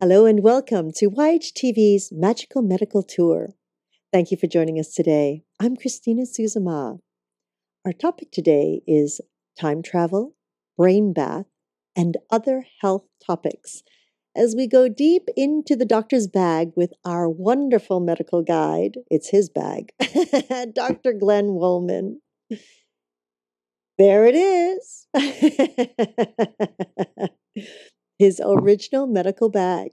Hello and welcome to YHTV's Magical Medical Tour. Thank you for joining us today. I'm Christina Suzama. Our topic today is time travel, brain bath, and other health topics as we go deep into the doctor's bag with our wonderful medical guide. It's his bag, Dr. Glenn Wollman. There it is. His original medical bag.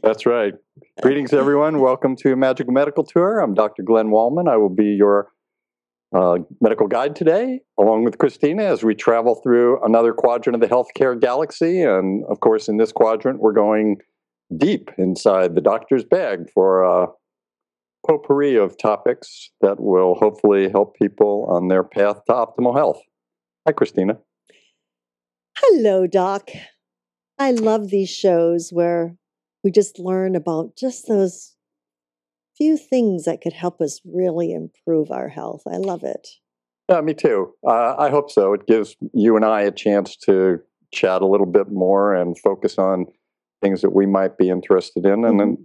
That's right. Greetings, everyone. Welcome to Magical Medical Tour. I'm Dr. Glenn Wollman. I will be your medical guide today, along with Christina, as we travel through another quadrant of the healthcare galaxy. And, of course, in this quadrant, we're going deep inside the doctor's bag for a potpourri of topics that will hopefully help people on their path to optimal health. Hi, Christina. Hello, Doc. I love these shows where we just learn about just those few things that could help us really improve our health. I love it. Yeah, me too. I hope so. It gives you and I a chance to chat a little bit more and focus on things that we might be interested in. And then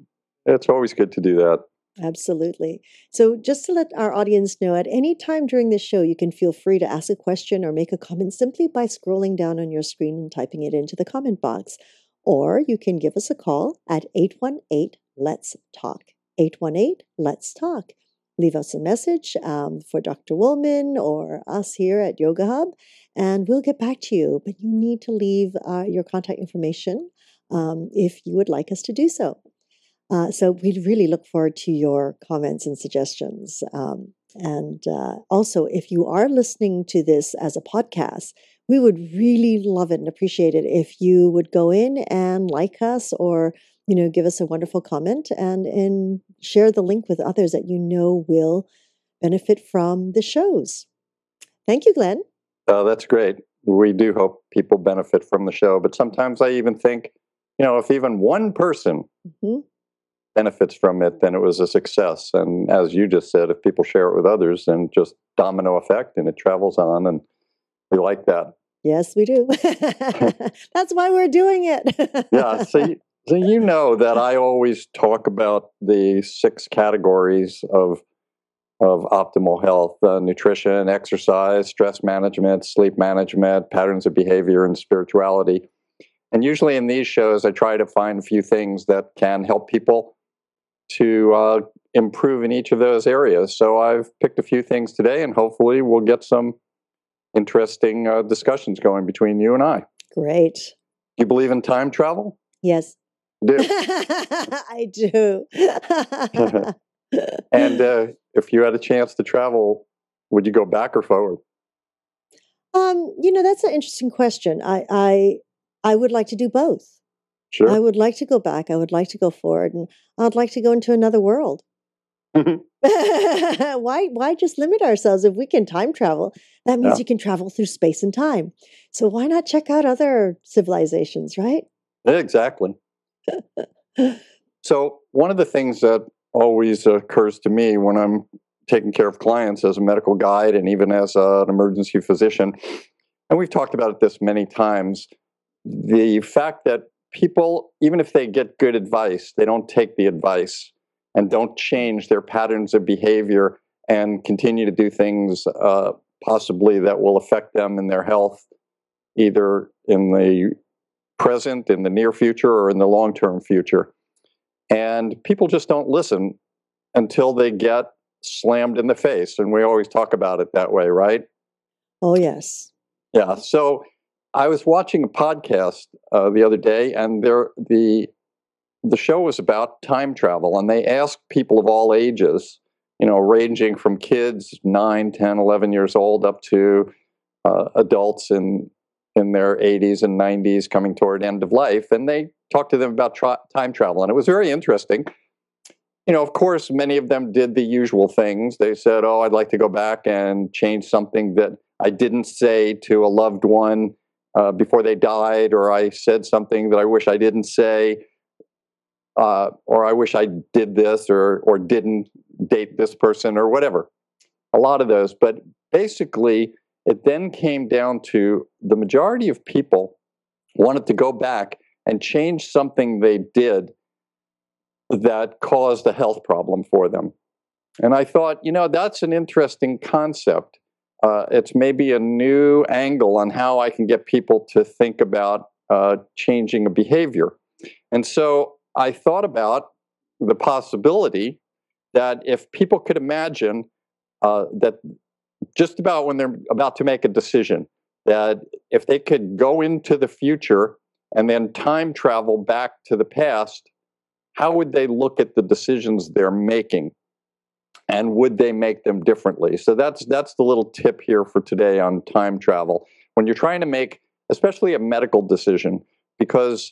it's always good to do that. Absolutely. So just to let our audience know, at any time during this show, you can feel free to ask a question or make a comment simply by scrolling down on your screen and typing it into the comment box. Or you can give us a call at 818-LETS-TALK. 818-LETS-TALK. Leave us a message for Dr. Wollman or us here at Yoga Hub, and we'll get back to you. But you need to leave your contact information if you would like us to do so. So we really look forward to your comments and suggestions. Also, if you are listening to this as a podcast, we would really love it and appreciate it if you would go in and like us or, you know, give us a wonderful comment and share the link with others that you know will benefit from the shows. Thank you, Glenn. Oh, that's great. We do hope people benefit from the show. But sometimes I even think, you know, if even one person benefits from it, then it was a success. And as you just said, if people share it with others, then just domino effect and it travels on, and we like that. Yes, we do. That's why we're doing it. Yeah. So you know that I always talk about the 6 categories of optimal health: nutrition, exercise, stress management, sleep management, patterns of behavior, and spirituality. And usually in these shows, I try to find a few things that can help people to improve in each of those areas. So I've picked a few things today, and hopefully we'll get some interesting discussions going between you and I. Great. You believe in time travel? Yes. You do? I do. And if you had a chance to travel, would you go back or forward? You know, that's an interesting question. I would like to do both. Sure. I would like to go back. I would like to go forward, and I'd like to go into another world. Why just limit ourselves if we can time travel? That means you can travel through space and time. So why not check out other civilizations, right? Exactly. So one of the things that always occurs to me when I'm taking care of clients as a medical guide and even as an emergency physician, and we've talked about it this many times, the fact that people, even if they get good advice, they don't take the advice and don't change their patterns of behavior and continue to do things possibly that will affect them in their health, either in the present, in the near future, or in the long-term future. And people just don't listen until they get slammed in the face. And we always talk about it that way, right? Oh, yes. Yeah. So I was watching a podcast the other day, and the show was about time travel, and they asked people of all ages, you know, ranging from kids 9, 10, 11 years old up to adults in their 80s and 90s coming toward end of life, and they talked to them about time travel, and it was very interesting. you know, of course, many of them did the usual things. They said, oh, I'd like to go back and change something that I didn't say to a loved one before they died, or I said something that I wish I didn't say, or I wish I did this, or didn't date this person, or whatever. A lot of those. But basically, it then came down to the majority of people wanted to go back and change something they did that caused a health problem for them. And I thought, you know, that's an interesting concept. It's maybe a new angle on how I can get people to think about changing a behavior. And so I thought about the possibility that if people could imagine that just about when they're about to make a decision, that if they could go into the future and then time travel back to the past, how would they look at the decisions they're making? And would they make them differently? So that's the little tip here for today on time travel. When you're trying to make, especially a medical decision, because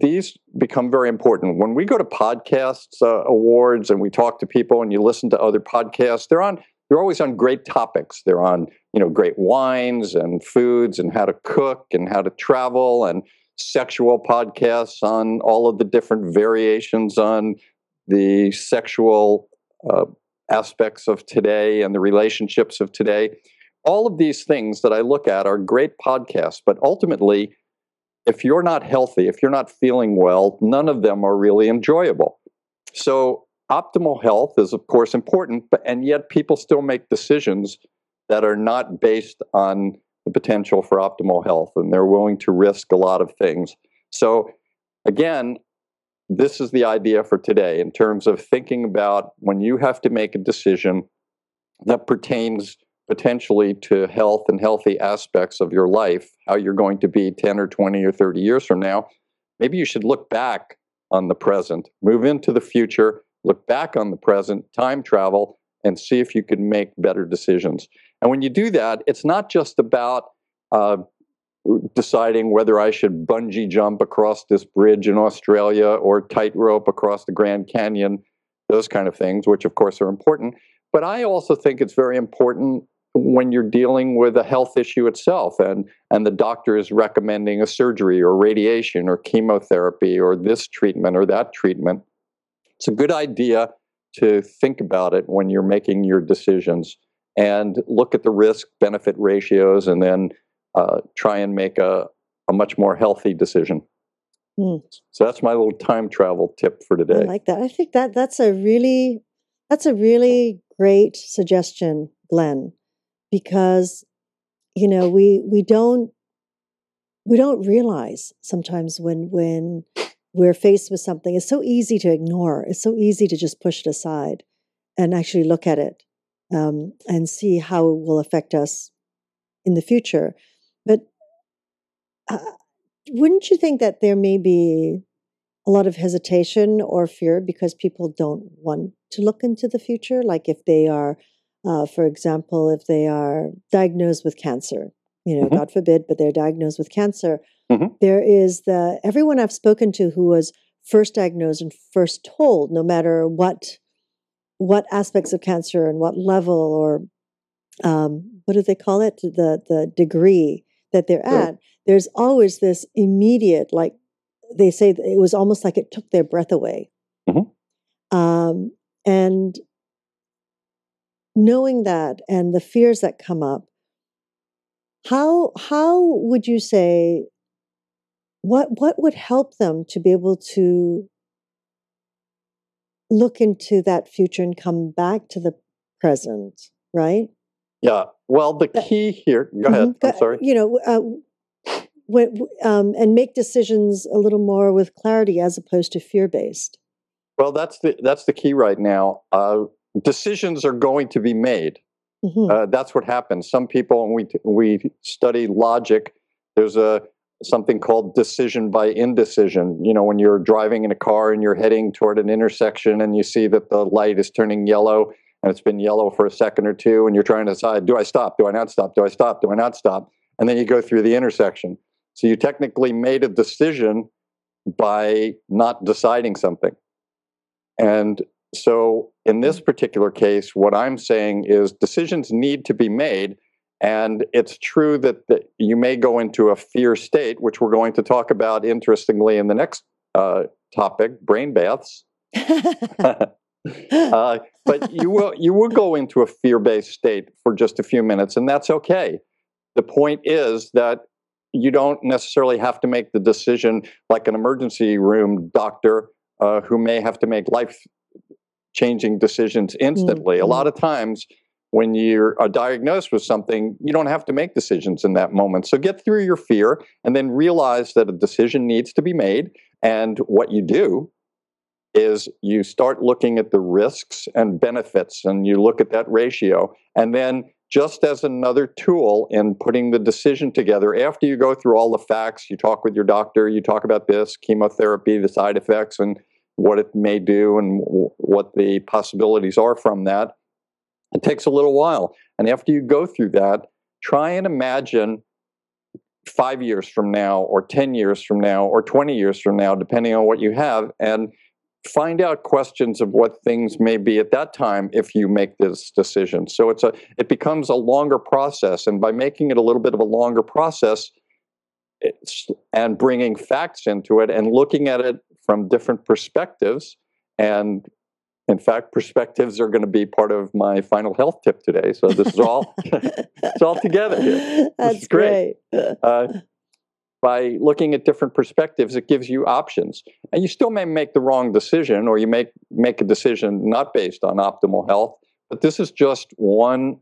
these become very important. When we go to podcasts awards and we talk to people and you listen to other podcasts, they're always on great topics. They're on, you know, great wines and foods and how to cook and how to travel, and sexual podcasts on all of the different variations on the sexual aspects of today and the relationships of today. All of these things that I look at are great podcasts, but ultimately, if you're not healthy, if you're not feeling well, none of them are really enjoyable. So optimal health is, of course, important, but and yet people still make decisions that are not based on the potential for optimal health, and they're willing to risk a lot of things. So again, this is the idea for today in terms of thinking about when you have to make a decision that pertains potentially to health and healthy aspects of your life, how you're going to be 10 or 20 or 30 years from now. Maybe you should look back on the present, move into the future, look back on the present, time travel, and see if you can make better decisions. And when you do that, it's not just about deciding whether I should bungee jump across this bridge in Australia or tightrope across the Grand Canyon, those kind of things, which of course are important. But I also think it's very important when you're dealing with a health issue itself, and the doctor is recommending a surgery or radiation or chemotherapy or this treatment or that treatment. It's a good idea to think about it when you're making your decisions and look at the risk-benefit ratios, and then try and make a much more healthy decision. Mm. So that's my little time travel tip for today. I like that. I think that that's a really great suggestion, Glenn, because, you know, we don't realize sometimes when we're faced with something, it's so easy to ignore. It's so easy to just push it aside and actually look at it and see how it will affect us in the future. But wouldn't you think that there may be a lot of hesitation or fear because people don't want to look into the future? Like if they are, for example, if they are diagnosed with cancer, you know, mm-hmm. God forbid, but they're diagnosed with cancer. Mm-hmm. There is everyone I've spoken to who was first diagnosed and first told, no matter what aspects of cancer and what level or what do they call it, the degree that they're at, there's always this immediate, like they say, it was almost like it took their breath away. Mm-hmm. And knowing that and the fears that come up, how would you say, what would help them to be able to look into that future and come back to the present, right? Yeah. Well, the key here, go ahead. I'm sorry. You know, and make decisions a little more with clarity as opposed to fear-based. Well, that's the key right now. Decisions are going to be made. Mm-hmm. That's what happens. Some people, and we study logic. There's something called decision by indecision. You know, when you're driving in a car and you're heading toward an intersection and you see that the light is turning yellow, and it's been yellow for a second or two, and you're trying to decide, do I stop? Do I not stop? Do I stop? Do I not stop? And then you go through the intersection. So you technically made a decision by not deciding something. And so in this particular case, what I'm saying is decisions need to be made. And it's true that you may go into a fear state, which we're going to talk about, interestingly, in the next topic, brain baths. But you will go into a fear-based state for just a few minutes, and that's okay. The point is that you don't necessarily have to make the decision like an emergency room doctor who may have to make life-changing decisions instantly. Mm-hmm. A lot of times when you're diagnosed with something, you don't have to make decisions in that moment. So get through your fear and then realize that a decision needs to be made. And what you do is you start looking at the risks and benefits, and you look at that ratio. And then just as another tool in putting the decision together, after you go through all the facts, you talk with your doctor, you talk about this, chemotherapy, the side effects, and what it may do and what the possibilities are from that. It takes a little while. And after you go through that, try and imagine 5 years from now or 10 years from now or 20 years from now, depending on what you have, and find out questions of what things may be at that time if you make this decision. So it becomes a longer process. And by making it a little bit of a longer process and bringing facts into it and looking at it from different perspectives, and in fact, perspectives are going to be part of my final health tip today. So this is all, it's all together here. That's great. By looking at different perspectives, it gives you options. And you still may make the wrong decision, or you make a decision not based on optimal health, but this is just one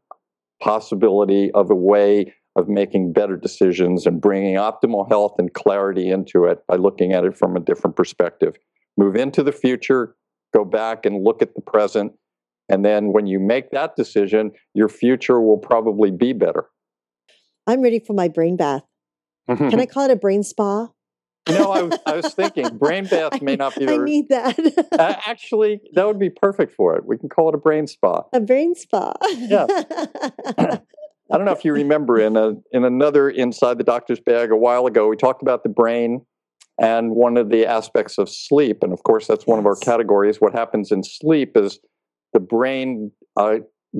possibility of a way of making better decisions and bringing optimal health and clarity into it by looking at it from a different perspective. Move into the future, go back and look at the present, and then when you make that decision, your future will probably be better. I'm ready for my brain bath. Can I call it a brain spa? No, I was thinking brain bath may not be. I need that. Actually, that would be perfect for it. We can call it a brain spa. A brain spa. Yeah. I don't know if you remember in another Inside the Doctor's Bag a while ago, we talked about the brain and one of the aspects of sleep. And of course, that's one of our categories. What happens in sleep is the brain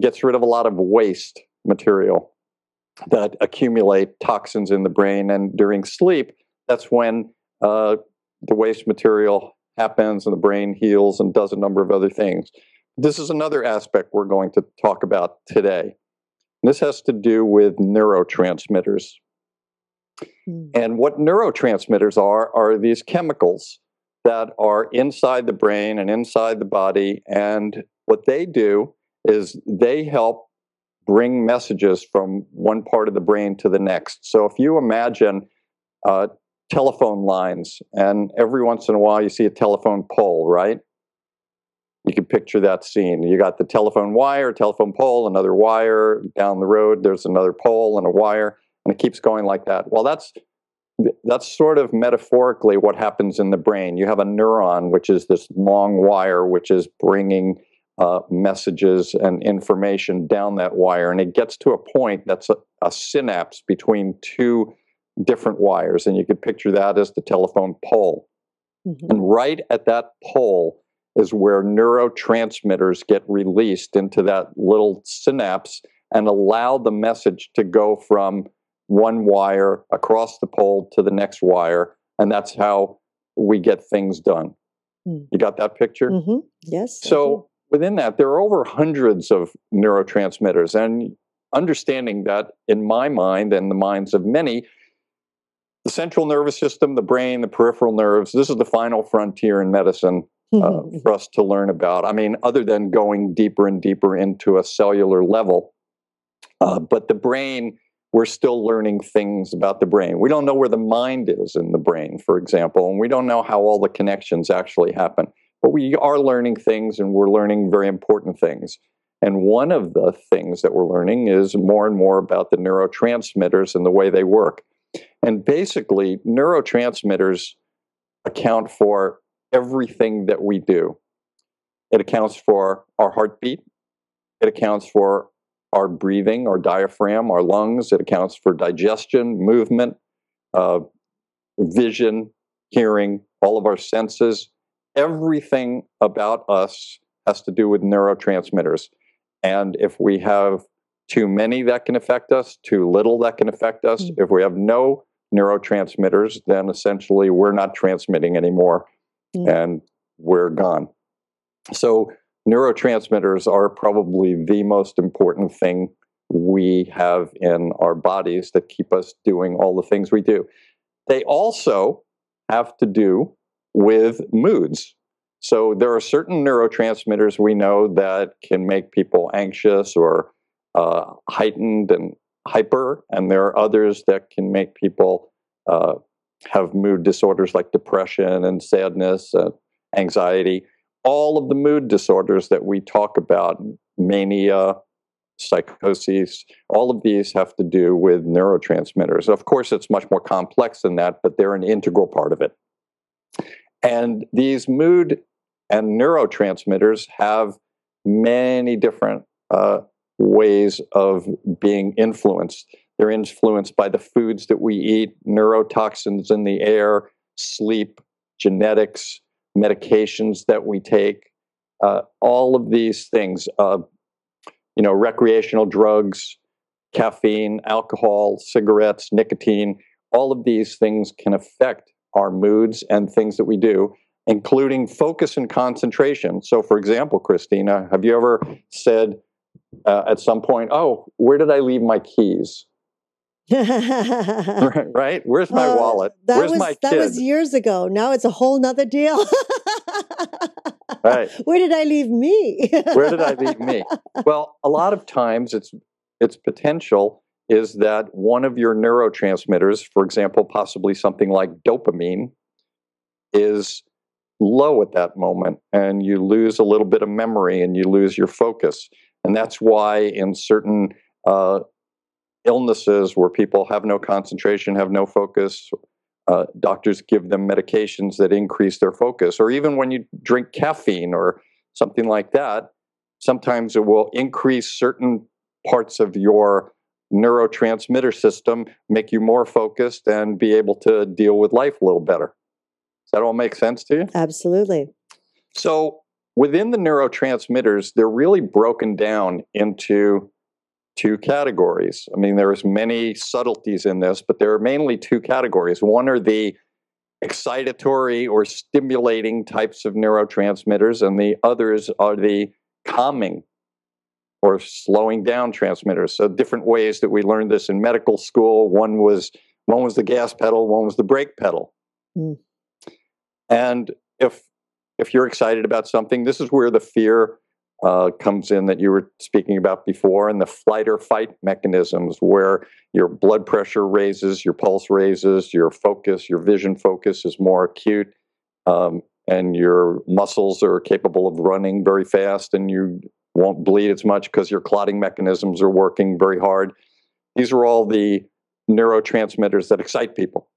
gets rid of a lot of waste material that accumulate toxins in the brain. And during sleep, that's when the waste material happens and the brain heals and does a number of other things. This is another aspect we're going to talk about today. And this has to do with neurotransmitters. And what neurotransmitters are these chemicals that are inside the brain and inside the body. And what they do is they help bring messages from one part of the brain to the next. So if you imagine telephone lines, and every once in a while you see a telephone pole, right? You can picture that scene. You got the telephone wire, telephone pole, another wire. Down the road, there's another pole and a wire, and it keeps going like that. Well, that's sort of metaphorically what happens in the brain. You have a neuron, which is this long wire, which is bringing messages and information down that wire. And it gets to a point that's a synapse between two different wires. And you could picture that as the telephone pole. Mm-hmm. And right at that pole is where neurotransmitters get released into that little synapse and allow the message to go from one wire across the pole to the next wire. And that's how we get things done. Mm. You got that picture? Mm-hmm. Yes. So within that, there are over hundreds of neurotransmitters, and understanding that in my mind and the minds of many, the central nervous system, the brain, the peripheral nerves, this is the final frontier in medicine for us to learn about. I mean, other than going deeper and deeper into a cellular level, but the brain, we're still learning things about the brain. We don't know where the mind is in the brain, for example, and we don't know how all the connections actually happen. But we are learning things, and we're learning very important things. And one of the things that we're learning is more and more about the neurotransmitters and the way they work. And basically, neurotransmitters account for everything that we do. It accounts for our heartbeat. It accounts for our breathing, our diaphragm, our lungs. It accounts for digestion, movement, vision, hearing, all of our senses. everything about us has to do with neurotransmitters. And if we have too many, that can affect us, too little, that can affect us. Mm-hmm. If we have no neurotransmitters, then essentially we're not transmitting anymore, mm-hmm. and we're gone. So neurotransmitters are probably the most important thing we have in our bodies that keep us doing all the things we do. They also have to do with moods. So there are certain neurotransmitters we know that can make people anxious or heightened and hyper, and there are others that can make people have mood disorders like depression and sadness, anxiety. All of the mood disorders that we talk about, mania, psychoses, all of these have to do with neurotransmitters. Of course, it's much more complex than that, but they're an integral part of it. And these mood and neurotransmitters have many different ways of being influenced. They're influenced by the foods that we eat, neurotoxins in the air, sleep, genetics, medications that we take, all of these things. You know, recreational drugs, caffeine, alcohol, cigarettes, nicotine, all of these things can affect our moods and things that we do, including focus and concentration. So for example, Christina, have you ever said at some point, oh, where did I leave my keys? Right? Where's my wallet? Where's my kid? That was years ago. Now it's a whole nother deal. Right. Where did I leave me? Where did I leave me? Well, a lot of times its potential is that one of your neurotransmitters, for example, possibly something like dopamine, is low at that moment, and you lose a little bit of memory and you lose your focus. And that's why in certain illnesses where people have no concentration, have no focus, doctors give them medications that increase their focus, or even when you drink caffeine or something like that, sometimes it will increase certain parts of your neurotransmitter system, make you more focused and be able to deal with life a little better. Does that all make sense to you? Absolutely. So within the neurotransmitters, they're really broken down into two categories. I mean, there's many subtleties in this, but there are mainly two categories. One are the excitatory or stimulating types of neurotransmitters, and the others are the calming or slowing down transmitters. So different ways that we learned this in medical school. One was the gas pedal, one was the brake pedal. Mm. And if you're excited about something, this is where the fear comes in that you were speaking about before, and the flight or fight mechanisms where your blood pressure raises, your pulse raises, your focus, your vision focus is more acute, and your muscles are capable of running very fast and you won't bleed as much because your clotting mechanisms are working very hard. These are all the neurotransmitters that excite people.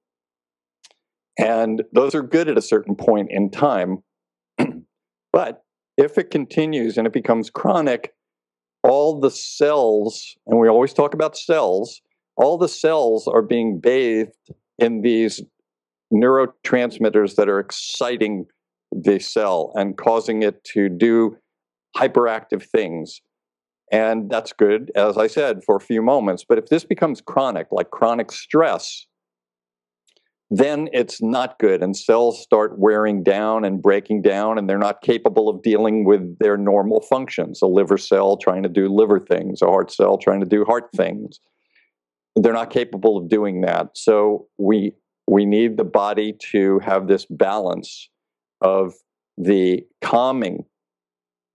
And those are good at a certain point in time, but if it continues and it becomes chronic, all the cells, and we always talk about cells, all the cells are being bathed in these neurotransmitters that are exciting the cell and causing it to do hyperactive things. And that's good, as I said, for a few moments. But if this becomes chronic, like chronic stress, then it's not good, and cells start wearing down and breaking down, and they're not capable of dealing with their normal functions. A liver cell trying to do liver things, a heart cell trying to do heart things. They're not capable of doing that. So we need the body to have this balance of the calming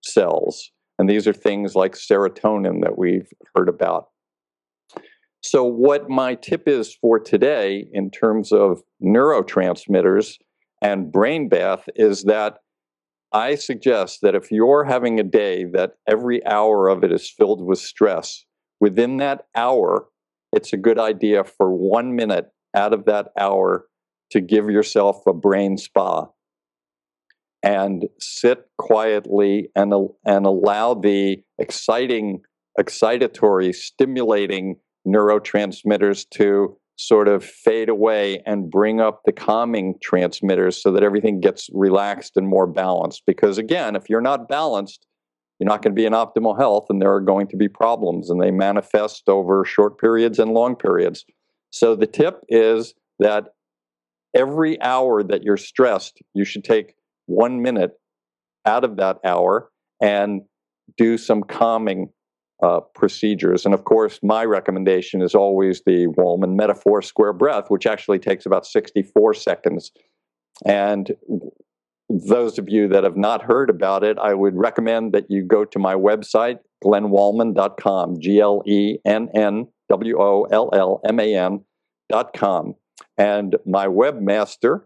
cells, and these are things like serotonin that we've heard about. So what my tip is for today in terms of neurotransmitters and brain bath is that I suggest that if you're having a day that every hour of it is filled with stress, within that hour, it's a good idea for 1 minute out of that hour to give yourself a brain spa and sit quietly and allow the excitatory, stimulating neurotransmitters to sort of fade away and bring up the calming transmitters so that everything gets relaxed and more balanced. Because again, if you're not balanced, you're not going to be in optimal health, and there are going to be problems, and they manifest over short periods and long periods. So the tip is that every hour that you're stressed, you should take 1 minute out of that hour and do some calming procedures. And of course, my recommendation is always the Wollman Metaphor Square Breath, which actually takes about 64 seconds. And those of you that have not heard about it, I would recommend that you go to my website, glennwollman.com, glennwollman.com. And my webmaster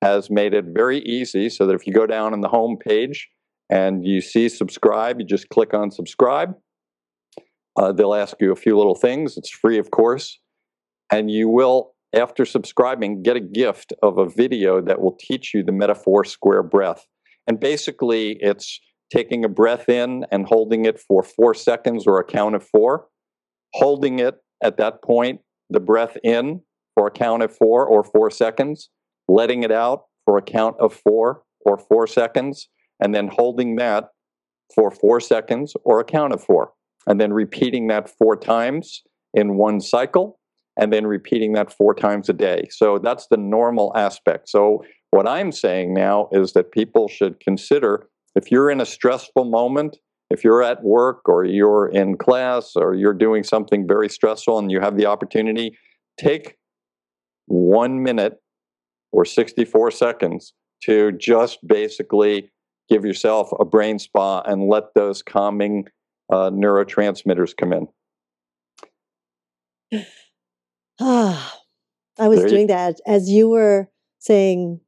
has made it very easy so that if you go down on the home page and you see subscribe, you just click on subscribe. They'll ask you a few little things. It's free, of course. And you will, after subscribing, get a gift of a video that will teach you the Metaphor Square Breath. And basically, it's taking a breath in and holding it for 4 seconds or a count of four, holding it at that point, the breath in for a count of four or 4 seconds, letting it out for a count of four or 4 seconds, and then holding that for 4 seconds or a count of four. And then repeating that 4 times in one cycle, and then repeating that 4 times a day. So that's the normal aspect. So what I'm saying now is that people should consider, if you're in a stressful moment, if you're at work or you're in class or you're doing something very stressful and you have the opportunity, take 1 minute or 64 seconds to just basically give yourself a brain spa and let those calming neurotransmitters come in. I was doing that as you were saying,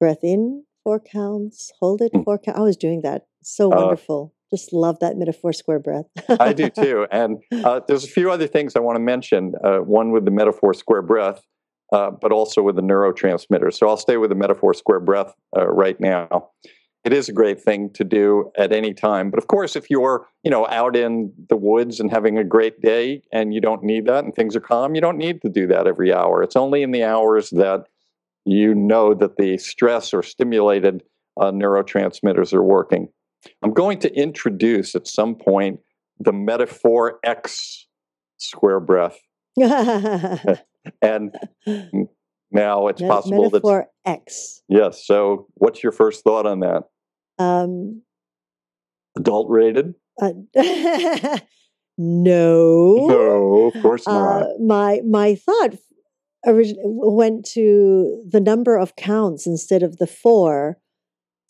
breath in 4 counts, hold it 4 counts. I was doing that. So wonderful. Just love that Metaphor Square Breath. I do too. And there's a few other things I want to mention. One with the Metaphor Square Breath, but also with the neurotransmitters. So I'll stay with the Metaphor Square Breath right now. It is a great thing to do at any time. But of course, if you're, out in the woods and having a great day and you don't need that and things are calm, you don't need to do that every hour. It's only in the hours that you know that the stress or stimulated neurotransmitters are working. I'm going to introduce at some point the Metaphor X Square Breath. And now it's possible that... Metaphor X. Yes. So what's your first thought on that? Adult rated? No. No, of course not. My thought originally went to the number of counts instead of the 4,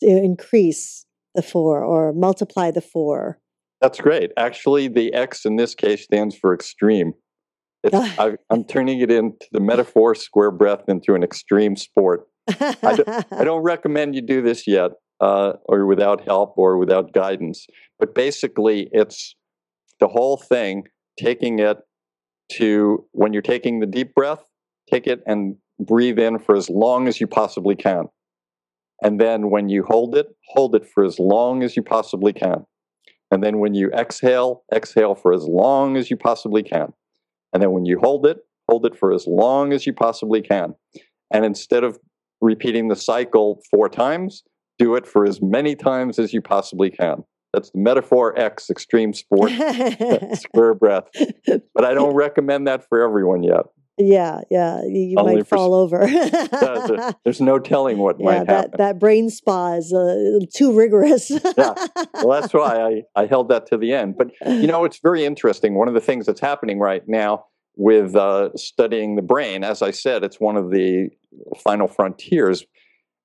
to increase the 4 or multiply the 4. That's great. Actually, the X in this case stands for extreme. I'm turning it into the Metaphor Square Breath into an extreme sport. I don't recommend you do this yet, or without help or without guidance. But basically, it's the whole thing, taking it to, when you're taking the deep breath, take it and breathe in for as long as you possibly can. And then when you hold it for as long as you possibly can. And then when you exhale, exhale for as long as you possibly can. And then when you hold it for as long as you possibly can. And instead of repeating the cycle 4 times, do it for as many times as you possibly can. That's the Metaphor X Extreme Sport Square Breath. But I don't recommend that for everyone yet. Yeah, yeah. You might fall over. There's no telling what might happen. That brain spa is too rigorous. Yeah. Well, that's why I held that to the end. But, it's very interesting. One of the things that's happening right now with studying the brain, as I said, it's one of the final frontiers.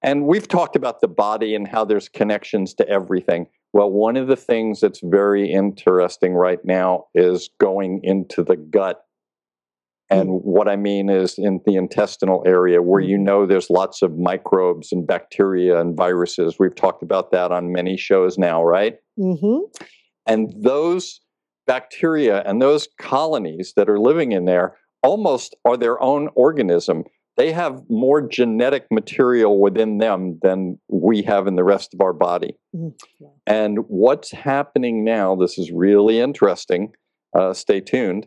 And we've talked about the body and how there's connections to everything. Well, one of the things that's very interesting right now is going into the gut. And what I mean is in the intestinal area where there's lots of microbes and bacteria and viruses. We've talked about that on many shows now, right? Mm-hmm. And those bacteria and those colonies that are living in there almost are their own organism. They have more genetic material within them than we have in the rest of our body. Mm-hmm. And what's happening now, this is really interesting, stay tuned,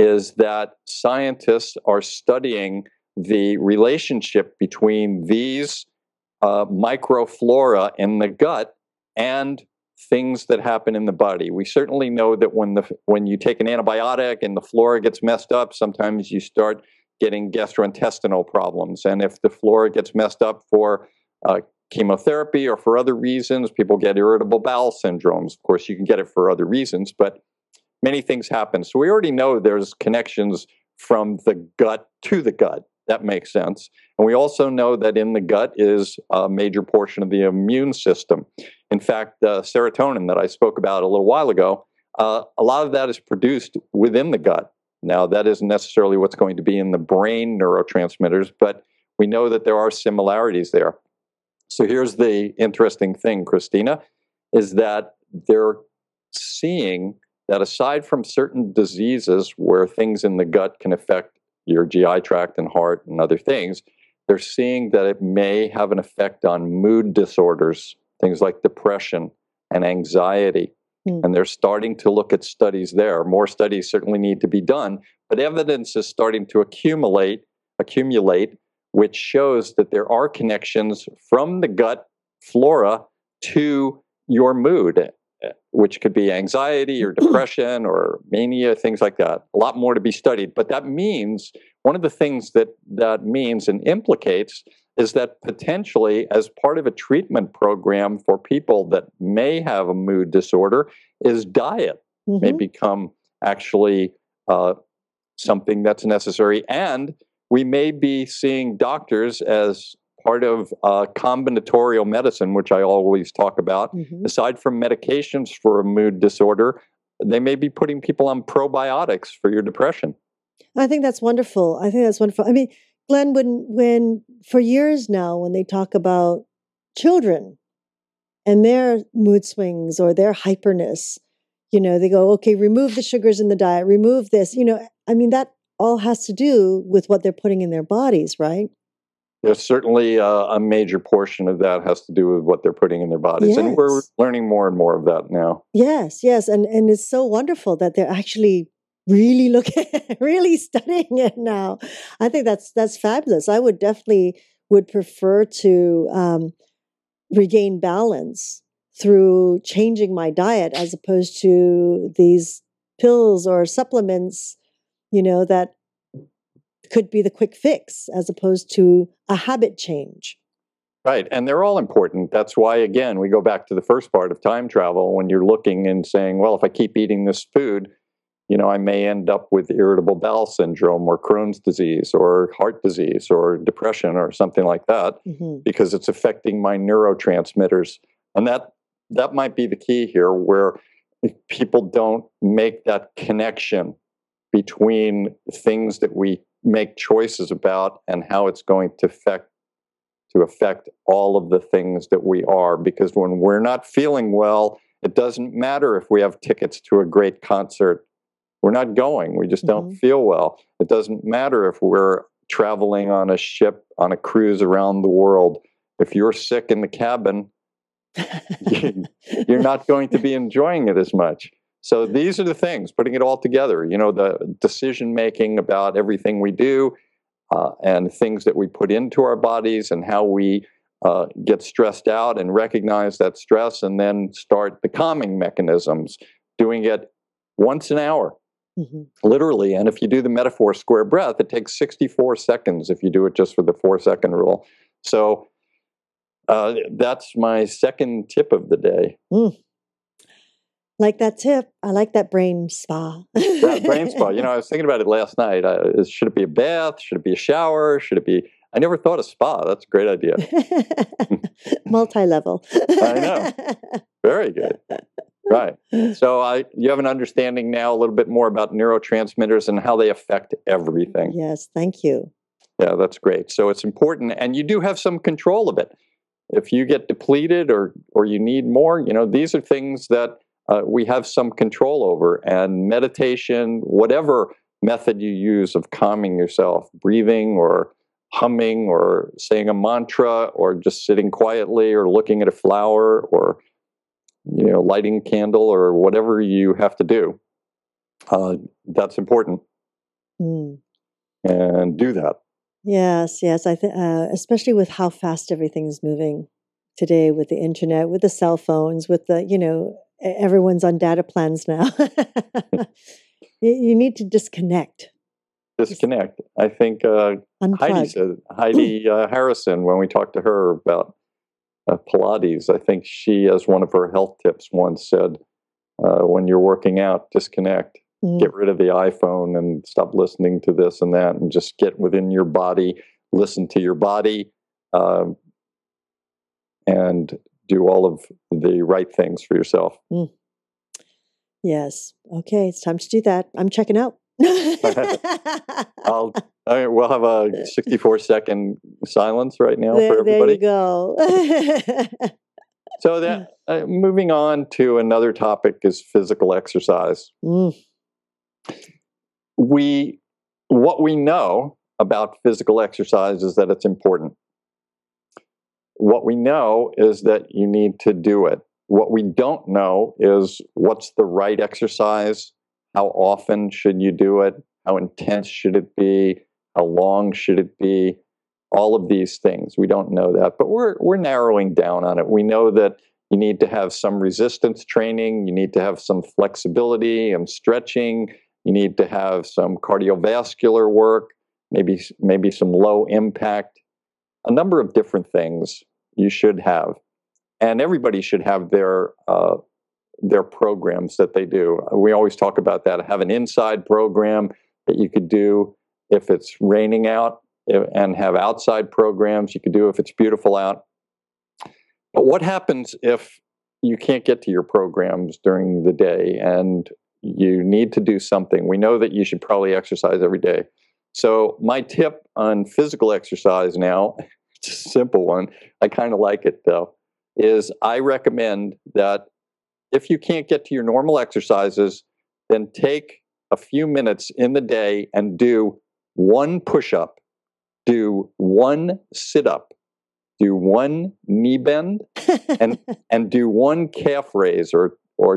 is that scientists are studying the relationship between these microflora in the gut and things that happen in the body. We certainly know that when you take an antibiotic and the flora gets messed up, sometimes you start getting gastrointestinal problems. And if the flora gets messed up for chemotherapy or for other reasons, people get irritable bowel syndromes. Of course, you can get it for other reasons, but many things happen. So we already know there's connections from the gut to the gut. That makes sense. And we also know that in the gut is a major portion of the immune system. In fact, serotonin that I spoke about a little while ago, a lot of that is produced within the gut. Now, that isn't necessarily what's going to be in the brain neurotransmitters, but we know that there are similarities there. So here's the interesting thing, Christina, is that they're seeing that aside from certain diseases where things in the gut can affect your GI tract and heart and other things, they're seeing that it may have an effect on mood disorders, things like depression and anxiety. Mm. And they're starting to look at studies there. More studies certainly need to be done, but evidence is starting to accumulate, which shows that there are connections from the gut flora to your mood, which could be anxiety or depression or mania, things like that. A lot more to be studied. But that means, one of the things that that means and implicates is that potentially as part of a treatment program for people that may have a mood disorder is diet may become actually something that's necessary. And we may be seeing doctors as part of combinatorial medicine, which I always talk about, aside from medications for a mood disorder, they may be putting people on probiotics for your depression. I think that's wonderful. I think that's wonderful. I mean, Glenn, when for years now, when they talk about children and their mood swings or their hyperness, you know, they go, okay, remove the sugars in the diet, remove this, you know, I mean, that all has to do with what they're putting in their bodies, right? There's certainly a major portion of that has to do with what they're putting in their bodies. Yes. And we're learning more and more of that now. Yes, yes. And it's so wonderful that they're actually really looking, really studying it now. I think that's fabulous. I would definitely would prefer to regain balance through changing my diet as opposed to these pills or supplements, you know, that could be the quick fix as opposed to a habit change. Right. And they're all important. That's why, again, we go back to the first part of time travel when you're looking and saying, well, if I keep eating this food, you know, I may end up with irritable bowel syndrome or Crohn's disease or heart disease or depression or something like that, because it's affecting my neurotransmitters. And that might be the key here, where people don't make that connection between things that we make choices about and how it's going to affect all of the things that we are. Because when we're not feeling well, it doesn't matter if we have tickets to a great concert. We're not going. We just don't feel well. It doesn't matter if we're traveling on a ship, on a cruise around the world. If you're sick in the cabin, you're not going to be enjoying it as much. So these are the things, putting it all together, you know, the decision-making about everything we do and things that we put into our bodies and how we get stressed out and recognize that stress and then start the calming mechanisms, doing it once an hour, literally. And if you do the Metaphor Square Breath, it takes 64 seconds if you do it just for the 4-second rule. So that's my second tip of the day. Mm. Like that tip. I like that brain spa. Yeah, brain spa. You know, I was thinking about it last night. Should it be a bath? Should it be a shower? Should it be... I never thought of spa. That's a great idea. Multi-level. I know. Very good. Right. So you have an understanding now a little bit more about neurotransmitters and how they affect everything. Yes. Thank you. Yeah, that's great. So it's important. And you do have some control of it. If you get depleted or you need more, you know, these are things that we have some control over. And meditation, whatever method you use of calming yourself, breathing or humming or saying a mantra or just sitting quietly or looking at a flower or, you know, lighting a candle or whatever you have to do, that's important. and do that. Yes, yes. Especially with how fast everything's moving today, with the internet, with the cell phones, with the, you know, everyone's on data plans now. You need to disconnect. Disconnect. I think Heidi Harrison, when we talked to her about Pilates, I think she, as one of her health tips, once said, when you're working out, disconnect. Get rid of the iPhone and stop listening to this and that, and just get within your body, listen to your body, and do all of the right things for yourself. Yes. Okay, it's time to do that. I'm checking out. We'll have a 64-second silence right now for everybody. There you go. So that, moving on to another topic is physical exercise. What we know about physical exercise is that it's important. What we know is that you need to do it. What we don't know is what's the right exercise, how often should you do it, how intense should it be, how long should it be, all of these things. We don't know that, but we're narrowing down on it. We know that you need to have some resistance training, you need to have some flexibility and stretching, you need to have some cardiovascular work, maybe some low impact, a number of different things you should have. And everybody should have their programs that they do. We always talk about that. Have an inside program that you could do if it's raining out, and have outside programs you could do if it's beautiful out. But what happens if you can't get to your programs during the day and you need to do something? We know that you should probably exercise every day. So my tip on physical exercise now, it's a simple one, I kind of like it though, is I recommend that if you can't get to your normal exercises, then take a few minutes in the day and do one push-up, do one sit-up, do one knee bend, and do one calf raise or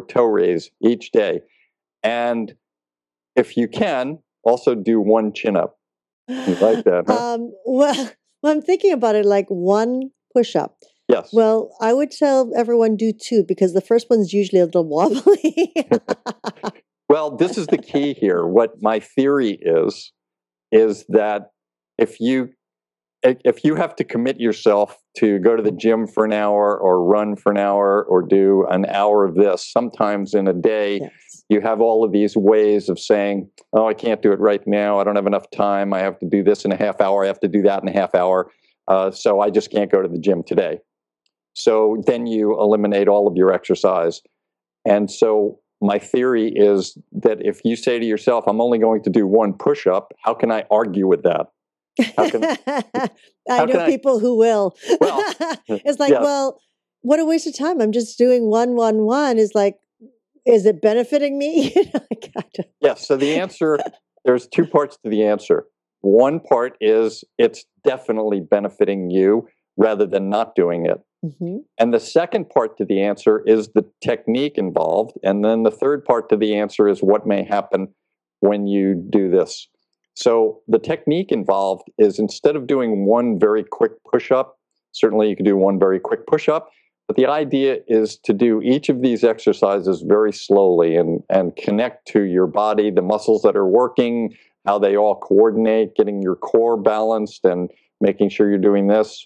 toe raise each day. And if you can, also do one chin-up. You like that, huh? Well, I'm thinking about it like one push-up. Yes. Well, I would tell everyone do two, because the first one's usually a little wobbly. Well, this is the key here. What my theory is that if you have to commit yourself to go to the gym for an hour or run for an hour or do an hour of this, sometimes in a day, you have all of these ways of saying, oh, I can't do it right now. I don't have enough time. I have to do this in a half hour. I have to do that in a half hour. So I just can't go to the gym today. So then you eliminate all of your exercise. And so my theory is that if you say to yourself, I'm only going to do one push-up, how can I argue with that? I know people who will. Well, it's like, well, what a waste of time. I'm just doing one. Is like, is it benefiting me? So the answer, there's two parts to the answer. One part is it's definitely benefiting you rather than not doing it. And the second part to the answer is the technique involved. And then the third part to the answer is what may happen when you do this. So the technique involved is, instead of doing one very quick push-up, certainly you can do one very quick push-up, but the idea is to do each of these exercises very slowly and connect to your body, the muscles that are working, how they all coordinate, getting your core balanced and making sure you're doing this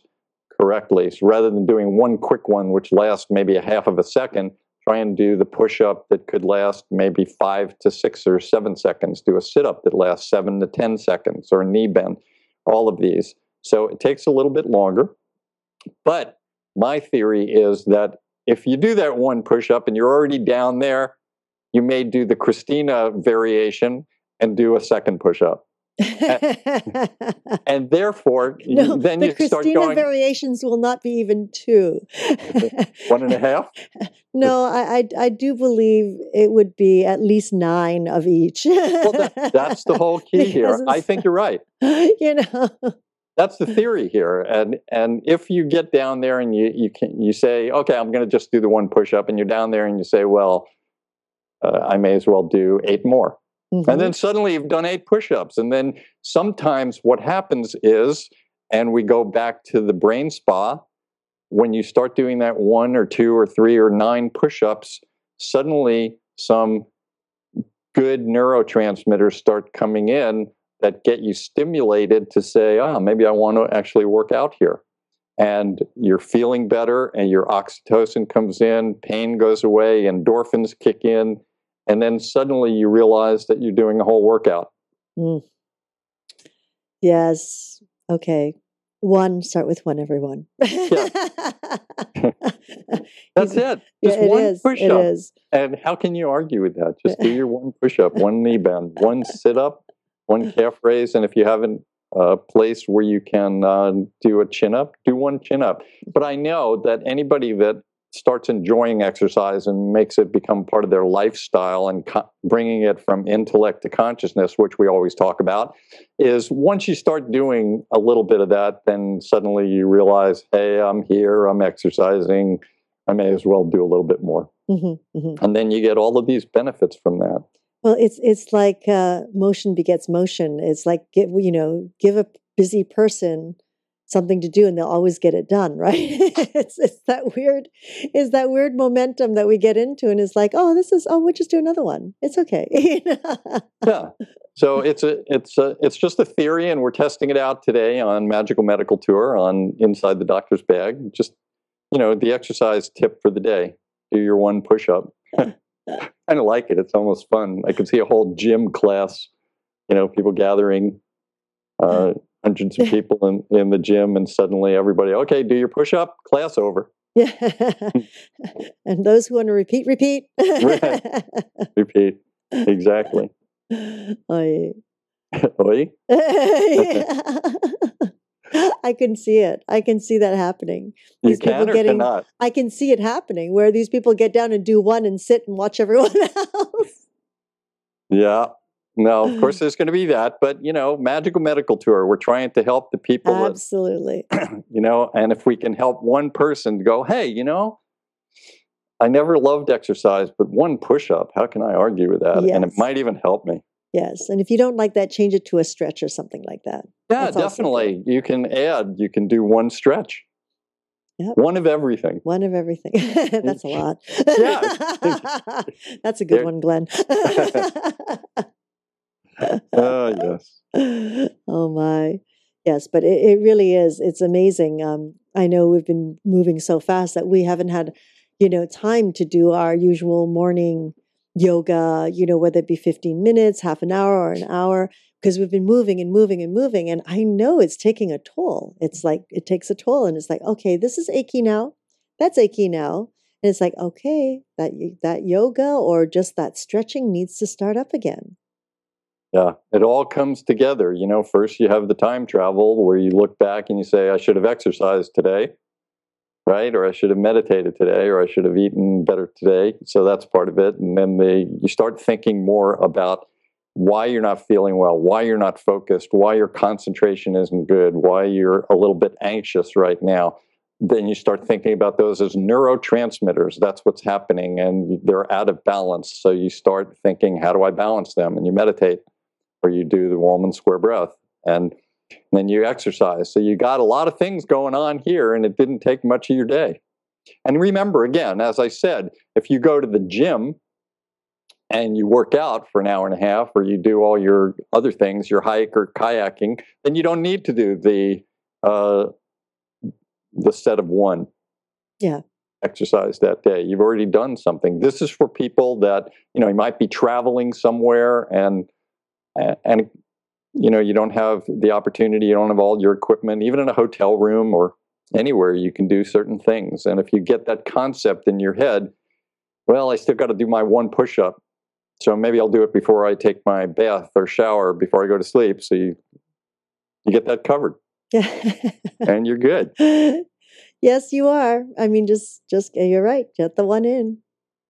correctly. So rather than doing one quick one, which lasts maybe a half of a second, try and do the push-up that could last maybe 5 to 6 or 7 seconds. Do a sit-up that lasts 7 to 10 seconds, or a knee bend, all of these. So it takes a little bit longer. But my theory is that if you do that one push-up and you're already down there, you may do the Christina variation and do a second push-up. and therefore, then you start going... The Christina variations will not be even two. 1.5? No, I do believe it would be at least 9 of each. Well, that's the whole key here. I think you're right. You know... That's the theory here, and if you get down there and you say, okay, I'm going to just do the one push-up, and you're down there and you say, well, I may as well do 8 more. Mm-hmm. And then suddenly you've done 8 push-ups. And then sometimes what happens is, and we go back to the brain spa, when you start doing that 1 or 2 or 3 or 9 push-ups, suddenly some good neurotransmitters start coming in that get you stimulated to say, oh, maybe I want to actually work out here. And you're feeling better, and your oxytocin comes in, pain goes away, endorphins kick in, and then suddenly you realize that you're doing a whole workout. Mm. Yes. Okay. Start with 1, everyone. Yeah. That's it. Just 1 push-up. And how can you argue with that? Just do your 1 push-up, 1 knee bend, 1 sit-up, 1 calf raise, and if you haven't a place where you can do a chin-up, do 1 chin-up. But I know that anybody that starts enjoying exercise and makes it become part of their lifestyle and bringing it from intellect to consciousness, which we always talk about, is once you start doing a little bit of that, then suddenly you realize, hey, I'm here, I'm exercising, I may as well do a little bit more. Mm-hmm, mm-hmm. And then you get all of these benefits from that. Well, it's like motion begets motion. It's like, give a busy person something to do and they'll always get it done, right? it's that weird momentum that we get into, and it's like, we'll just do another one. It's okay. Yeah. So it's just a theory, and we're testing it out today on Magical Medical Tour on Inside the Doctor's Bag. Just, the exercise tip for the day. Do your 1 push-up. I kind of like it. It's almost fun. I could see a whole gym class, people gathering, hundreds of people in the gym, and suddenly everybody, okay, do your push-up, class over. Yeah. And those who want to repeat. Right. Repeat. Exactly. Oy. Oy? I can see it. I can see that happening. These you can or getting, cannot? I can see it happening, where these people get down and do 1 and sit and watch everyone else. Yeah. No, of course there's going to be that. But, Magical Medical Tour, we're trying to help the people. Absolutely. That, and if we can help 1 person go, hey, I never loved exercise, but 1 push-up, how can I argue with that? Yes. And it might even help me. Yes. And if you don't like that, change it to a stretch or something like that. Yeah, that's definitely. Awesome. You can do 1 stretch. Yep. 1 of everything. 1 of everything. That's a lot. Yeah. That's a good one, Glenn. Oh, yes. Oh, my. Yes, but it really is. It's amazing. I know we've been moving so fast that we haven't had, time to do our usual morning yoga, whether it be 15 minutes, half an hour, or an hour, because we've been moving and moving and moving. And I know it's taking a toll. It's like, it takes a toll, and it's like, okay, this is achy now. That's achy now. And it's like, okay, that yoga or just that stretching needs to start up again. Yeah. It all comes together. First you have the time travel where you look back and you say, I should have exercised today, right? Or I should have meditated today, or I should have eaten better today. So that's part of it. And then you start thinking more about why you're not feeling well, why you're not focused, why your concentration isn't good, why you're a little bit anxious right now. Then you start thinking about those as neurotransmitters. That's what's happening. And they're out of balance. So you start thinking, how do I balance them? And you meditate, or you do the Wollman square breath. And then you exercise. So you got a lot of things going on here, and it didn't take much of your day. And remember, again, as I said, if you go to the gym and you work out for an hour and a half, or you do all your other things, your hike or kayaking, then you don't need to do the set of 1 exercise that day. You've already done something. This is for people that, you might be traveling somewhere and you don't have the opportunity, you don't have all your equipment, even in a hotel room or anywhere, you can do certain things. And if you get that concept in your head, well, I still got to do my 1 push-up, so maybe I'll do it before I take my bath or shower, before I go to sleep. So you get that covered. And you're good. Yes, you are. I mean, just you're right. Get the 1 in.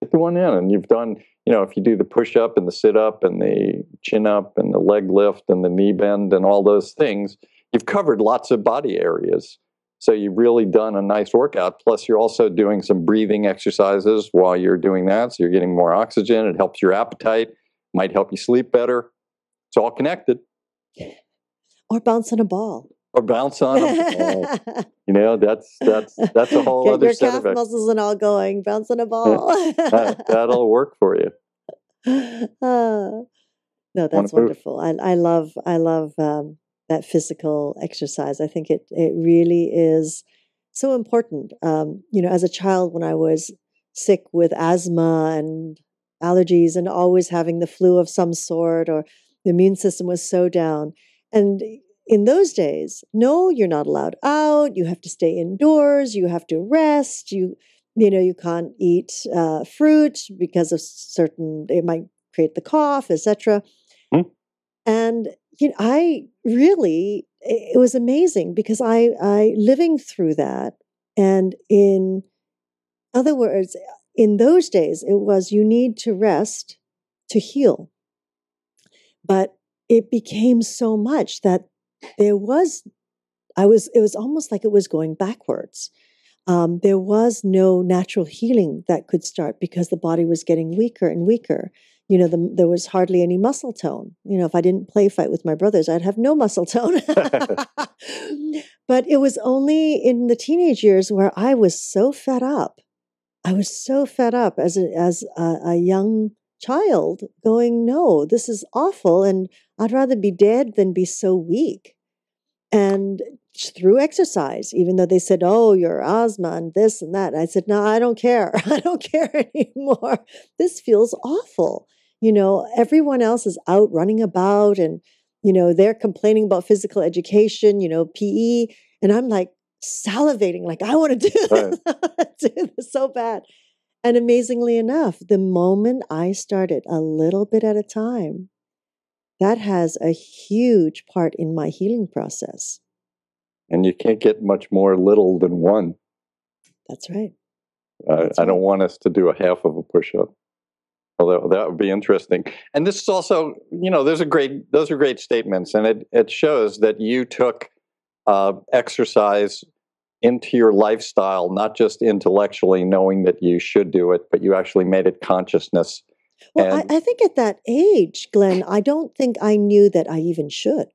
Get the 1 in, and you've done, if you do the push-up and the sit-up and the chin-up and the leg lift and the knee bend and all those things, you've covered lots of body areas. So you've really done a nice workout. Plus, you're also doing some breathing exercises while you're doing that. So you're getting more oxygen. It helps your appetite. might help you sleep better. It's all connected. Or bounce on a ball. Or bounce on a ball. You know, that's a whole other set of it. Get your calf muscles and all going. Bounce on a ball. That'll work for you. No, that's wonderful. I love that physical exercise. I think it really is so important. You know, as a child, when I was sick with asthma and allergies and always having the flu of some sort, or the immune system was so down. And in those days, no, you're not allowed out. You have to stay indoors. You have to rest. You know, you can't eat fruit because of certain, it might create the cough, etc. Mm. And you know, it was amazing because I living through that. And in other words, in those days, it was you need to rest to heal. But it became so much that it was almost like it was going backwards. There was no natural healing that could start because the body was getting weaker and weaker. You know, there was hardly any muscle tone. You know, if I didn't play fight with my brothers, I'd have no muscle tone. But it was only in the teenage years where I was so fed up. I was so fed up as a young child going, no, this is awful. And I'd rather be dead than be so weak. And through exercise, even though they said, oh, your asthma and this and that. And I said, no, I don't care. I don't care anymore. This feels awful. You know, everyone else is out running about and, you know, they're complaining about physical education, you know, PE. And I'm like salivating, like, I want to do this. I want to do this so bad. And amazingly enough, the moment I started a little bit at a time, that has a huge part in my healing process. And you can't get much more little than one. That's right. I don't want us to do a half of a push-up, although that would be interesting. And this is also, you know, those are great statements. And it shows that you took exercise into your lifestyle, not just intellectually knowing that you should do it, but you actually made it consciousness. Well, I think at that age, Glenn, I don't think I knew that I even should.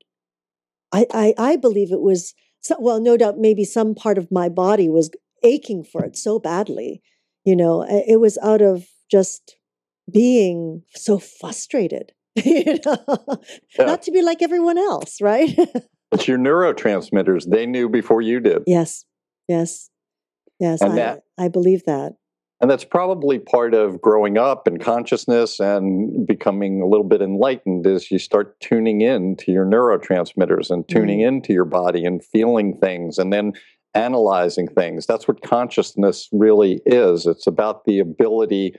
I believe it was, well, no doubt, maybe some part of my body was aching for it so badly. You know, it was out of just being so frustrated, you know, yeah. Not to be like everyone else, right? But your neurotransmitters, they knew before you did. Yes, yes, yes, I believe that. And that's probably part of growing up and consciousness and becoming a little bit enlightened is you start tuning in to your neurotransmitters and tuning into your body and feeling things and then analyzing things. That's what consciousness really is. It's about the ability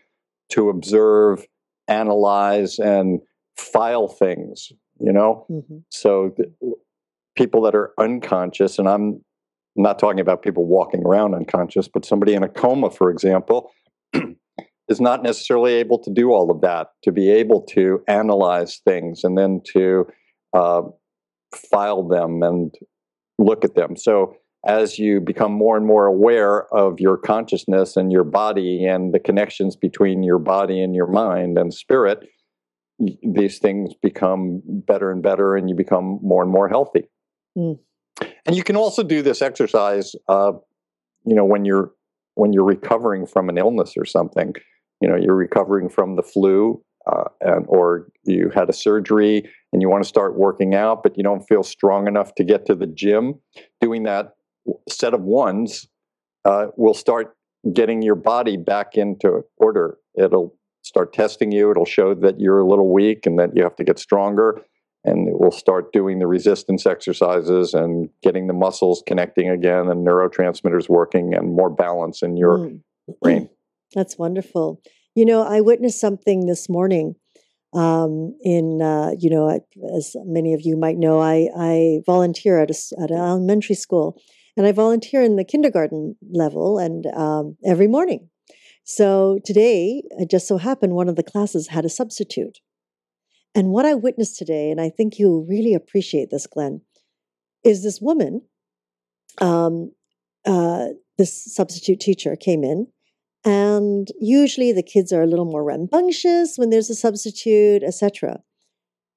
to observe, analyze, and file things, you know? Mm-hmm. So people that are unconscious, and I'm not talking about people walking around unconscious, but somebody in a coma, for example, is not necessarily able to do all of that, to be able to analyze things and then to file them and look at them. So as you become more and more aware of your consciousness and your body and the connections between your body and your mind and spirit, these things become better and better and you become more and more healthy. Mm. And you can also do this exercise, you know, when you're recovering from an illness or something. You know, you're recovering from the flu, or you had a surgery and you want to start working out, but you don't feel strong enough to get to the gym. Doing that set of ones will start getting your body back into order. It'll start testing you. It'll show that you're a little weak and that you have to get stronger. And we'll start doing the resistance exercises and getting the muscles connecting again and neurotransmitters working and more balance in your brain. That's wonderful. You know, I witnessed something this morning you know, as many of you might know, I volunteer at an elementary school and I volunteer in the kindergarten level and every morning. So today, it just so happened one of the classes had a substitute. And what I witnessed today, and I think you'll really appreciate this, Glenn, is this woman, this substitute teacher came in And usually the kids are a little more rambunctious when there's a substitute, etc.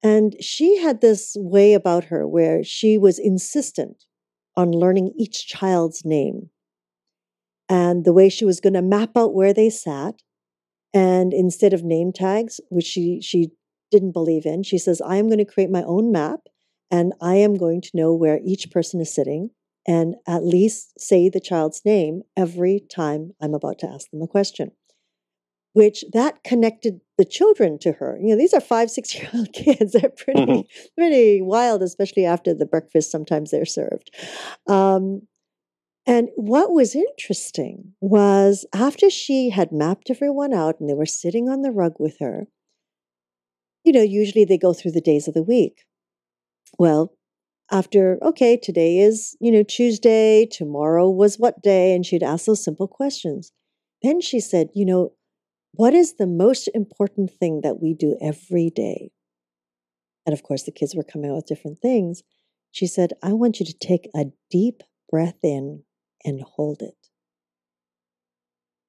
And she had this way about her where she was insistent on learning each child's name and the way she was going to map out where they sat. And instead of name tags, which she didn't believe in, she says, I am going to create my own map and I am going to know where each person is sitting and at least say the child's name every time I'm about to ask them a question, which that connected the children to her. You know, these are 5, 6-year-old kids. They're pretty wild, especially after the breakfast sometimes they're served. And what was interesting was after she had mapped everyone out and they were sitting on the rug with her, you know, usually they go through the days of the week. Well, after, okay, today is, you know, Tuesday, tomorrow was what day? And she'd ask those simple questions. Then she said, you know, what is the most important thing that we do every day? And of course, the kids were coming out with different things. She said, I want you to take a deep breath in and hold it.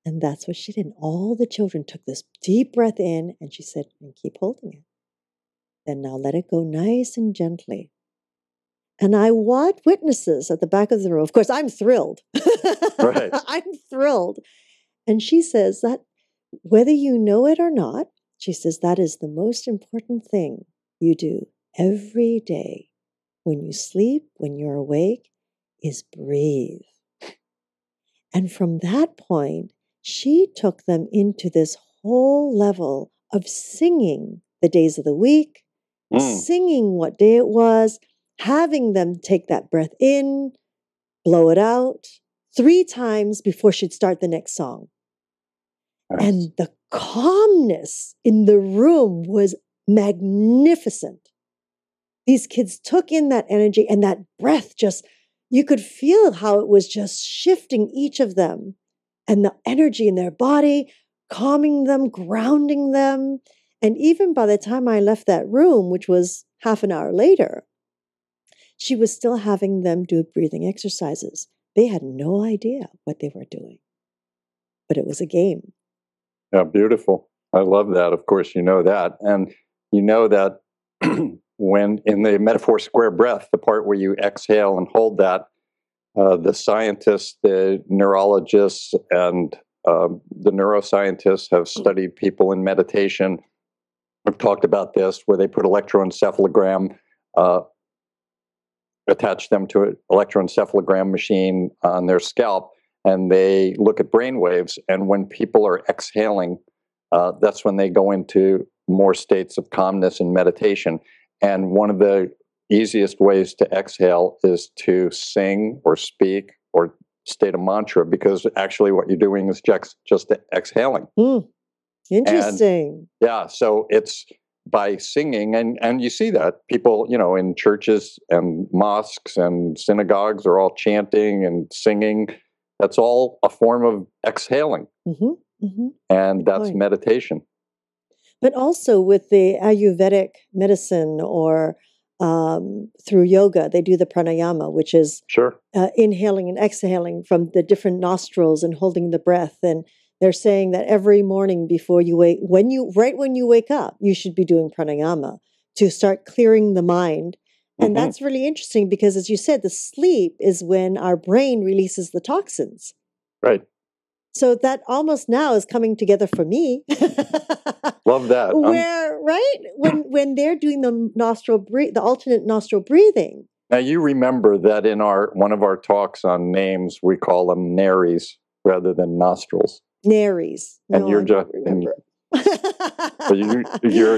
And that's what she did. All the children took this deep breath in and she said, and keep holding it. Then now let it go nice and gently. And I watched witnesses at the back of the room. Of course, I'm thrilled. Right. I'm thrilled. And she says that whether you know it or not, she says that is the most important thing you do every day when you sleep, when you're awake, is breathe. And from that point, she took them into this whole level of singing the days of the week, singing what day it was, having them take that breath in, blow it out 3 times before she'd start the next song. Right. And the calmness in the room was magnificent. These kids took in that energy and that breath just, you could feel how it was just shifting each of them and the energy in their body, calming them, grounding them. And even by the time I left that room, which was half an hour later, she was still having them do breathing exercises. They had no idea what they were doing, but it was a game. Yeah, beautiful. I love that. Of course, you know that. And you know that when in the Metaphor Square Breath, the part where you exhale and hold that, the scientists, the neurologists, and the neuroscientists have studied people in meditation. I've talked about this, where they put electroencephalogram attach them to an electroencephalogram machine on their scalp, and they look at brain waves. And when people are exhaling, that's when they go into more states of calmness and meditation. And one of the easiest ways to exhale is to sing or speak or state a mantra, because actually what you're doing is just exhaling. Interesting. And, yeah, so it's by singing, and you see that people, you know, in churches and mosques and synagogues are all chanting and singing. That's all a form of exhaling. And that's meditation. But also with the Ayurvedic medicine or through yoga, they do the pranayama, which is inhaling and exhaling from the different nostrils and holding the breath. And they're saying that every morning before you wake, right when you wake up, you should be doing pranayama to start clearing the mind. And that's really interesting because, as you said, the sleep is when our brain releases the toxins. Right. So that almost now is coming together for me. Love that. Where, right? When they're doing the alternate nostril breathing. Now, you remember that in one of our talks on names, we call them nares rather than nostrils. Nares. And no,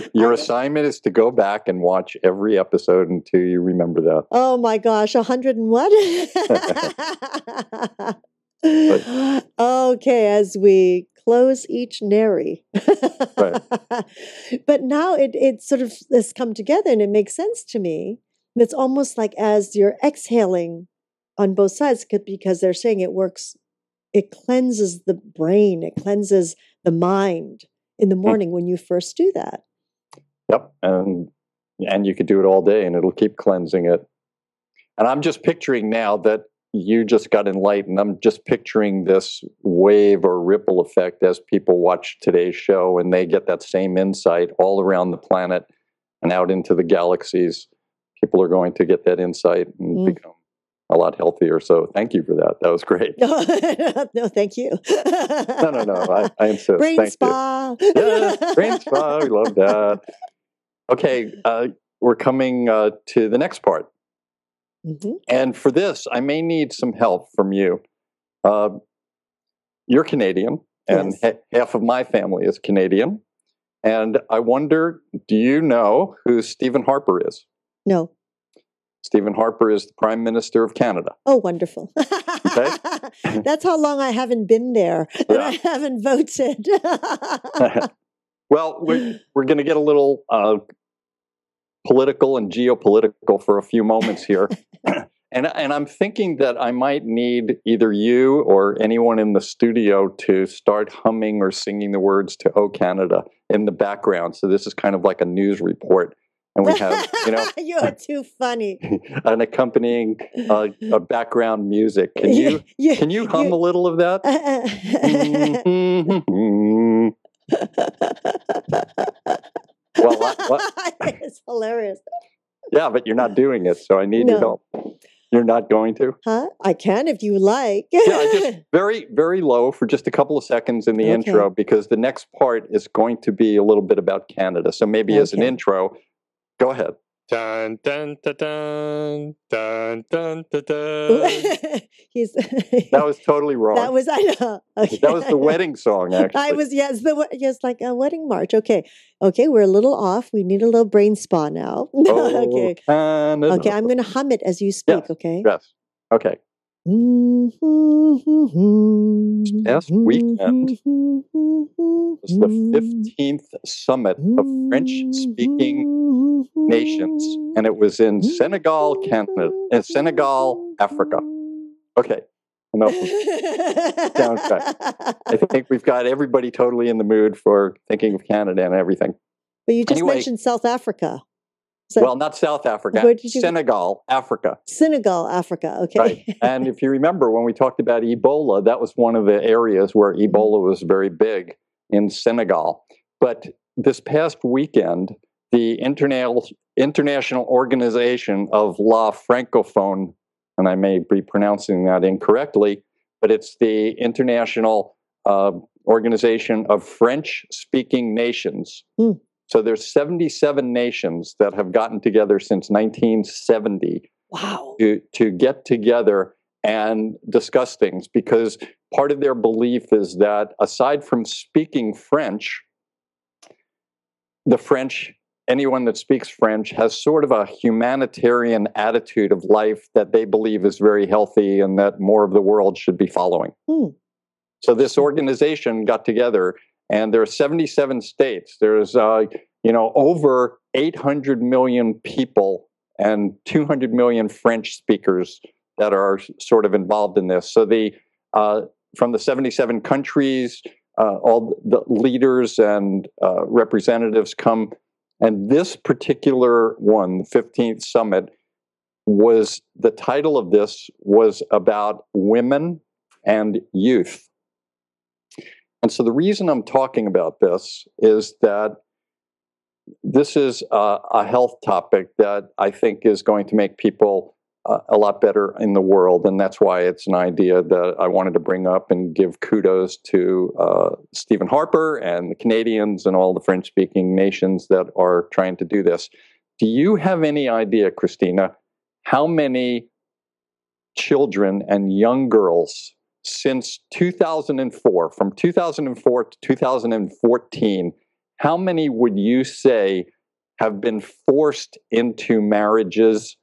your assignment is to go back and watch every episode until you remember that. Oh my gosh, 101. Okay, as we close each nary. Right. But now it sort of has come together and it makes sense to me. It's almost like as you're exhaling on both sides, because they're saying it works. It cleanses the brain. It cleanses the mind in the morning when you first do that. Yep. And you could do it all day and it'll keep cleansing it. And I'm just picturing now that you just got enlightened. I'm just picturing this wave or ripple effect as people watch today's show and they get that same insight all around the planet and out into the galaxies. People are going to get that insight and become a lot healthier. So thank you for that. That was great. No, thank you. No. I insist. Brain thank spa. You. Yes, brain spa. We love that. Okay. We're coming to the next part. Mm-hmm. And for this, I may need some help from you. You're Canadian, and yes. half of my family is Canadian. And I wonder, do you know who Stephen Harper is? No. Stephen Harper is the Prime Minister of Canada. Oh, wonderful. Okay. That's how long I haven't been there, and I haven't voted. Well, we're going to get a little political and geopolitical for a few moments here. and I'm thinking that I might need either you or anyone in the studio to start humming or singing the words to "Oh Canada" in the background. So this is kind of like a news report. And we have, you are too funny. An accompanying background music. Can you can you hum a little of that? Well, it's hilarious. Yeah, but you're not doing it, so I need your help. You're not going to? Huh? I can if you like. Just very, very low for just a couple of seconds in the intro, because the next part is going to be a little bit about Canada. So maybe as an intro. Go ahead. Dun, dun, dun, dun, dun, dun, dun. That was totally wrong. That was, I know. Okay. That was the wedding song, actually. I was, yes, like a wedding march. Okay, we're a little off. We need a little brain spa now. Canada. Okay, I'm going to hum it as you speak, okay? Yes, okay. Last weekend was the 15th summit of French-speaking nations, and it was in Senegal, Canada, in Senegal, Africa. Okay, enough. I think we've got everybody totally in the mood for thinking of Canada and everything. But you just mentioned South Africa. So, well, not South Africa, Senegal, Africa. Senegal, Africa, okay. Right. And if you remember, when we talked about Ebola, that was one of the areas where Ebola was very big, in Senegal. But this past weekend, the International Organization of La Francophone, and I may be pronouncing that incorrectly, but it's the International Organization of French-Speaking Nations. Mm. So there's 77 nations that have gotten together since 1970 to get together and discuss things, because part of their belief is that aside from speaking French, anyone that speaks French has sort of a humanitarian attitude of life that they believe is very healthy and that more of the world should be following. Mm. So this organization got together. And there are 77 states. There's, over 800 million people and 200 million French speakers that are sort of involved in this. So from the 77 countries, all the leaders and representatives come. And this particular one, the 15th summit, the title of this was about women and youth. And so the reason I'm talking about this is that this is a health topic that I think is going to make people a lot better in the world. And that's why it's an idea that I wanted to bring up and give kudos to Stephen Harper and the Canadians and all the French-speaking nations that are trying to do this. Do you have any idea, Christina, how many children and young girls since 2004, from 2004 to 2014, how many would you say have been forced into marriages?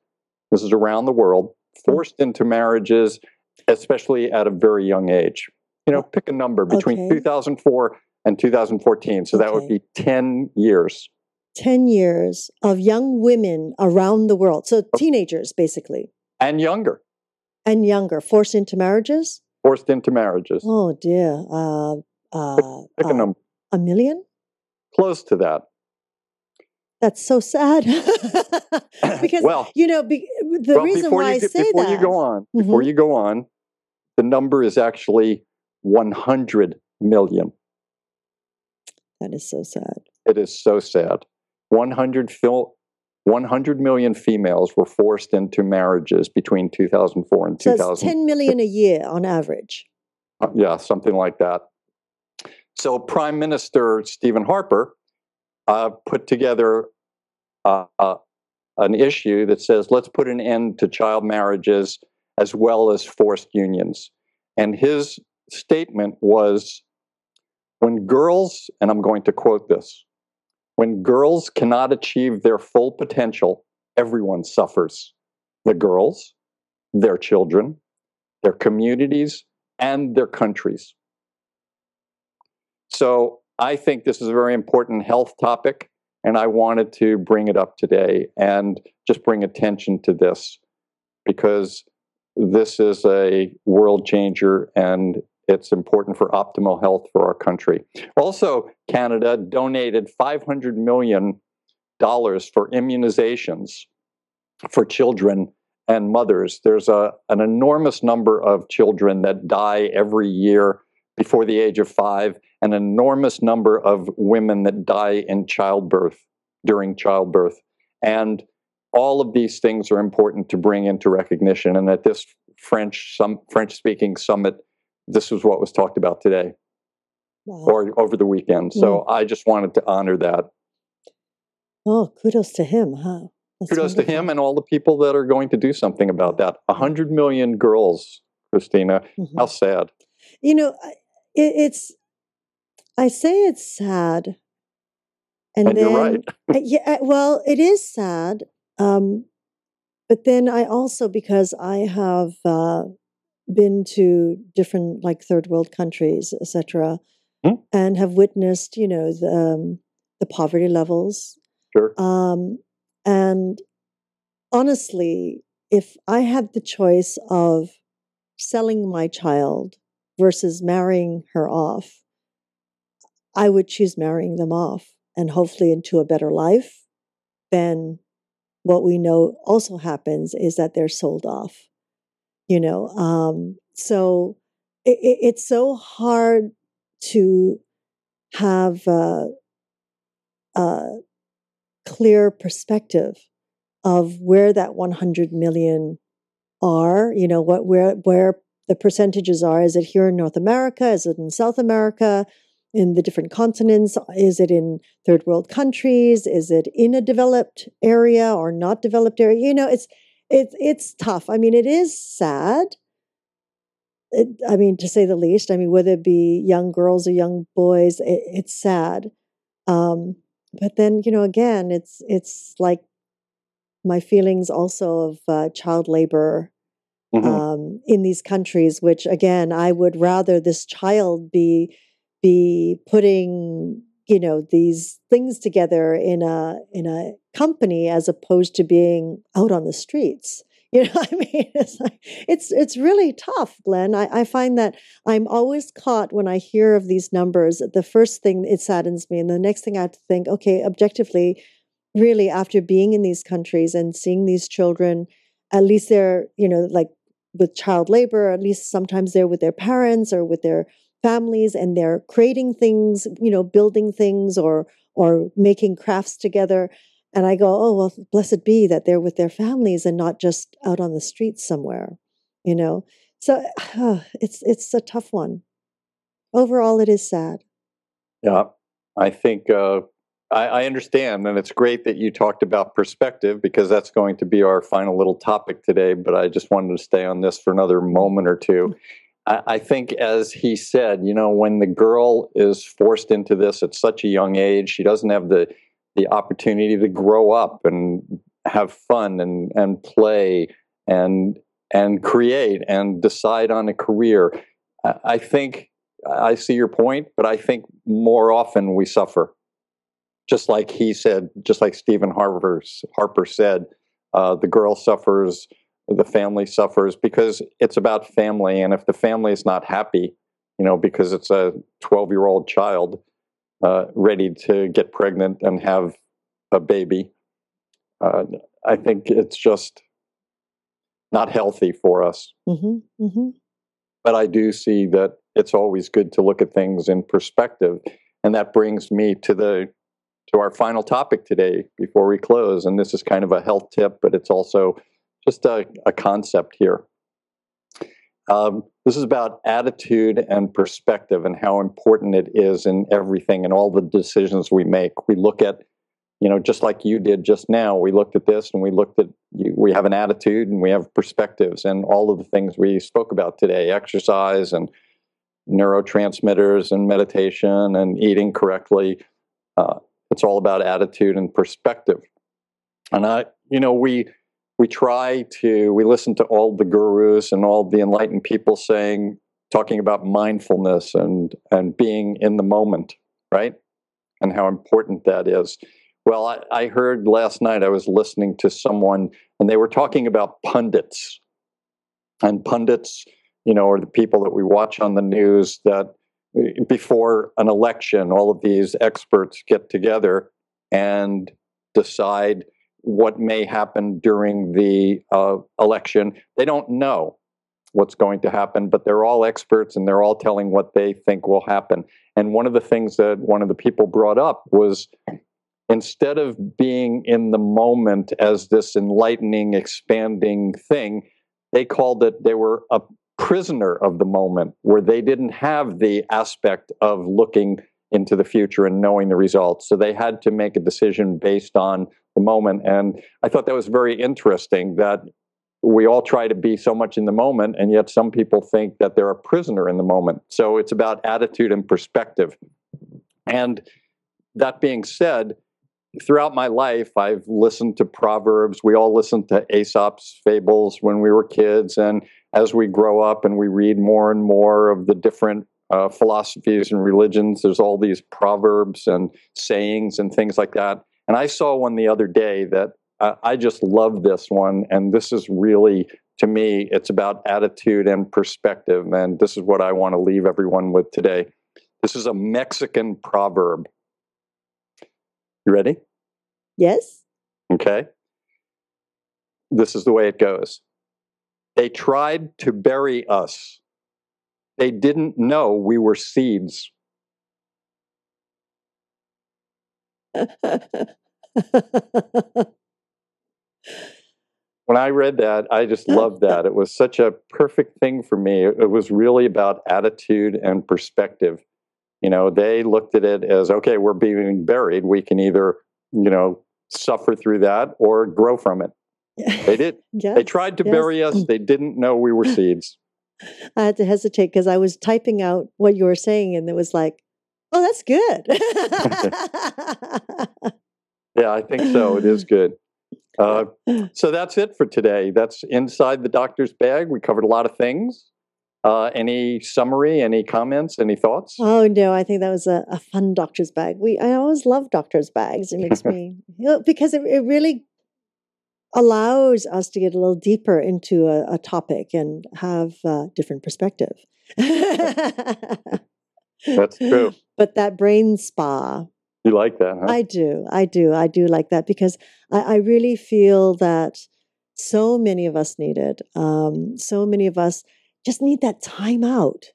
This is around the world, forced into marriages, especially at a very young age. Pick a number between 2004 and 2014. So that would be 10 years. 10 years of young women around the world. So teenagers, basically. And younger. And younger, forced into marriages? Forced into marriages. Oh, dear. Pick a number. A million? Close to that. That's so sad. Because, the reason why I say that. Before you go on, the number is actually 100 million. That is so sad. It is so sad. 100 million females were forced into marriages between 2004 and 2000. So it's 10 million a year on average. Yeah, something like that. So Prime Minister Stephen Harper put together an issue that says, let's put an end to child marriages as well as forced unions. And his statement was, when girls, and I'm going to quote this, when girls cannot achieve their full potential, everyone suffers. The girls, their children, their communities, and their countries. So I think this is a very important health topic, and I wanted to bring it up today and just bring attention to this, because this is a world changer, and it's important for optimal health for our country. Also, Canada donated $500 million for immunizations for children and mothers. There's an enormous number of children that die every year before the age of 5, an enormous number of women that die in childbirth, during childbirth. And all of these things are important to bring into recognition. And at this French-speaking summit, this is what was talked about today, or over the weekend. So I just wanted to honor that. Oh, kudos to him, huh? That's kudos wonderful. To him and all the people that are going to do something about that. 100 million girls, Christina. How sad. You know, I say it's sad. And then, you're right. Yeah, well, it is sad. But then I also, because I have been to different, like, third world countries, etc., and have witnessed, you know, the poverty levels. Sure. And honestly, if I had the choice of selling my child versus marrying her off, I would choose marrying them off, and hopefully into a better life than what we know also happens is that they're sold off. You know, so it's so hard to have a clear perspective of where that 100 million are, you know, what where the percentages are. Is it here in North America? Is it in South America? In the different continents? Is it in third world countries? Is it in a developed area or not developed area? You know, it's tough. I mean, it is sad. I mean, to say the least. I mean, whether it be young girls or young boys, it's sad. But then, you know, again, it's like my feelings also of child labor in these countries, which again, I would rather this child be putting, you know, these things together in a company as opposed to being out on the streets. You know, I mean, it's like, it's really tough, Glenn. I find that I'm always caught when I hear of these numbers. The first thing, it saddens me, and the next thing I have to think, okay, objectively, really, after being in these countries and seeing these children, at least they're, you know, like with child labor, at least sometimes they're with their parents or with their families, and they're creating things, you know, building things or making crafts together. And I go, oh, well, blessed be that they're with their families and not just out on the streets somewhere, you know. So it's a tough one. Overall, it is sad. Yeah, I think I understand. And it's great that you talked about perspective, because that's going to be our final little topic today. But I just wanted to stay on this for another moment or two. I think, as he said, you know, when the girl is forced into this at such a young age, she doesn't have the opportunity to grow up and have fun and play and create and decide on a career. I think I see your point, but I think more often we suffer. Just like he said, just like Stephen Harper said, the girl suffers, the family suffers, because it's about family. And if the family is not happy, you know, because it's a 12-year-old child ready to get pregnant and have a baby, I think it's just not healthy for us. Mm-hmm, mm-hmm. But I do see that it's always good to look at things in perspective. And that brings me to our final topic today before we close. And this is kind of a health tip, but it's also just a concept here. This is about attitude and perspective and how important it is in everything and all the decisions we make. We look at, you know, just like you did just now, we looked at this and we looked at, we have an attitude and we have perspectives and all of the things we spoke about today, exercise and neurotransmitters and meditation and eating correctly. It's all about attitude and perspective. And we listen to all the gurus and all the enlightened people talking about mindfulness and being in the moment, right? And how important that is. Well, I heard last night, I was listening to someone and they were talking about pundits. And pundits, you know, are the people that we watch on the news that before an election, all of these experts get together and decide what may happen during the election. They don't know what's going to happen, but they're all experts and they're all telling what they think will happen. And one of the things that one of the people brought up was, instead of being in the moment as this enlightening, expanding thing, they called it, they were a prisoner of the moment, where they didn't have the aspect of looking into the future and knowing the results. So they had to make a decision based on the moment. And I thought that was very interesting that we all try to be so much in the moment, and yet some people think that they're a prisoner in the moment. So it's about attitude and perspective. And that being said, throughout my life, I've listened to proverbs. We all listened to Aesop's fables when we were kids. And as we grow up and we read more and more of the different philosophies and religions, there's all these proverbs and sayings and things like that. And I saw one the other day that I just love this one. And this is really, to me, it's about attitude and perspective. And this is what I want to leave everyone with today. This is a Mexican proverb. You ready? Yes. Okay. This is the way it goes. They tried to bury us. They didn't know we were seeds. When I read that, I just loved that. It was such a perfect thing for me. It was really about attitude and perspective. You know, they looked at it as, okay, we're being buried. We can either, you know, suffer through that or grow from it. They did. Yes, they tried to bury us. They didn't know we were seeds. I had to hesitate because I was typing out what you were saying, and it was like, oh, that's good. Yeah, I think so. It is good. So that's it for today. That's Inside the Doctor's Bag. We covered a lot of things. Any summary, any comments, any thoughts? Oh, no, I think that was a fun doctor's bag. I always love doctor's bags. It makes me, because it really allows us to get a little deeper into a topic and have a different perspective. That's true. But that brain spa. You like that, huh? I do like that, because I really feel that so many of us need it. So many of us just need that time out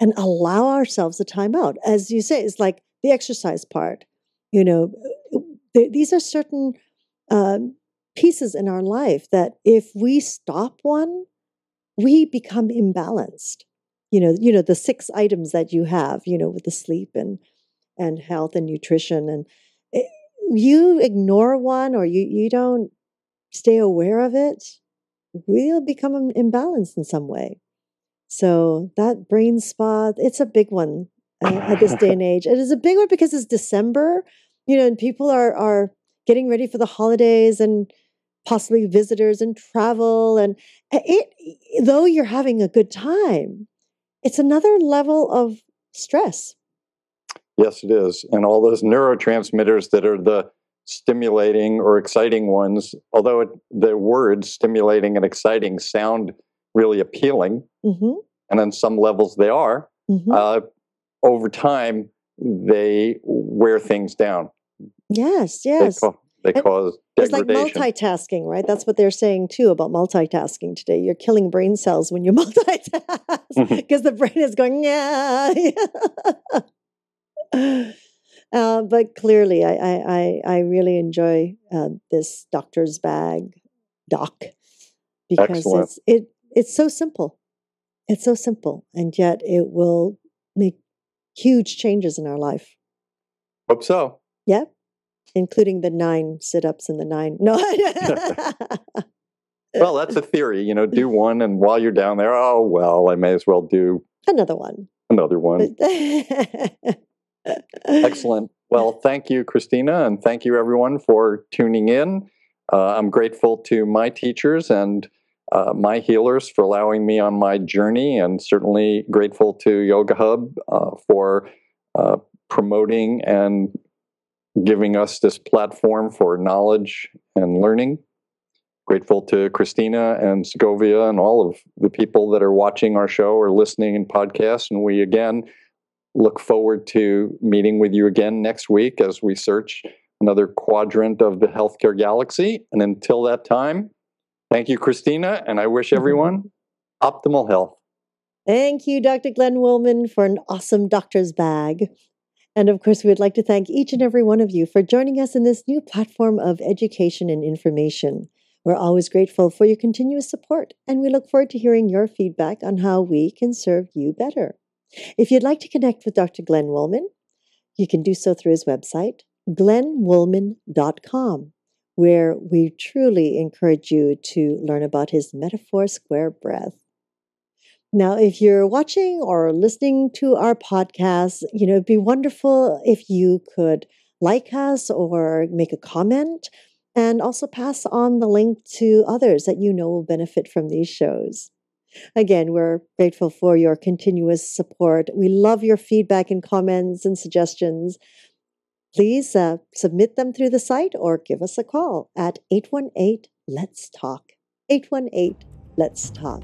and allow ourselves the time out. As you say, it's like the exercise part. You know, these are certain pieces in our life that if we stop one, we become imbalanced. You know, the 6 items that you have, you know, with the sleep and health and nutrition, and you ignore one or you don't stay aware of it, we'll become imbalanced in some way. So that brain spa, it's a big one at this day and age. It is a big one because it's December, you know, and people are getting ready for the holidays and possibly visitors and travel. And though you're having a good time, it's another level of stress. Yes, it is. And all those neurotransmitters that are the stimulating or exciting ones, although the words stimulating and exciting sound really appealing, mm-hmm. and on some levels they are, mm-hmm. Over time, they wear things down. Yes, yes. They cause degradation. It's like multitasking, right? That's what they're saying too about multitasking today. You're killing brain cells when you multitask because the brain is going, yeah. But clearly, I really enjoy this doctor's bag doc because it's so simple. It's so simple, and yet it will make huge changes in our life. Hope so. Yeah. Including the 9 sit-ups and the 9. No. Well, that's a theory. You know, do one, and while you're down there, oh, well, I may as well do another one. Another one. Excellent. Well, thank you, Christina, and thank you, everyone, for tuning in. I'm grateful to my teachers and my healers for allowing me on my journey, and certainly grateful to Yoga Hub for promoting and giving us this platform for knowledge and learning. Grateful to Christina and Segovia and all of the people that are watching our show or listening in podcasts. And we, again, look forward to meeting with you again next week as we search another quadrant of the healthcare galaxy. And until that time, thank you, Christina. And I wish everyone optimal health. Thank you, Dr. Glenn Wollman, for an awesome doctor's bag. And of course, we would like to thank each and every one of you for joining us in this new platform of education and information. We're always grateful for your continuous support, and we look forward to hearing your feedback on how we can serve you better. If you'd like to connect with Dr. Glenn Wollman, you can do so through his website, glennwollman.com, where we truly encourage you to learn about his Metaphor Square Breath. Now, if you're watching or listening to our podcast, you know, it'd be wonderful if you could like us or make a comment, and also pass on the link to others that you know will benefit from these shows. Again, we're grateful for your continuous support. We love your feedback and comments and suggestions. Please submit them through the site or give us a call at 818-LET'S-TALK. 818-LET'S-TALK.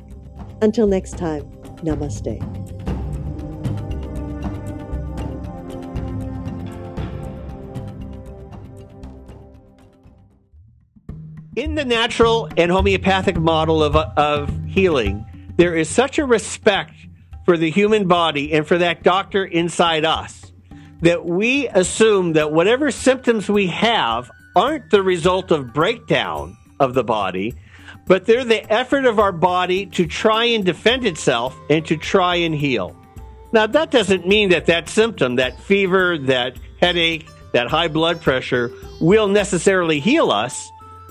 Until next time, namaste. In the natural and homeopathic model of healing, there is such a respect for the human body and for that doctor inside us that we assume that whatever symptoms we have aren't the result of breakdown of the body, but they're the effort of our body to try and defend itself and to try and heal. Now, that doesn't mean that that symptom, that fever, that headache, that high blood pressure will necessarily heal us,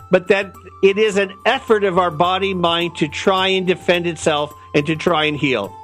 but that it is an effort of our body-mind to try and defend itself and to try and heal.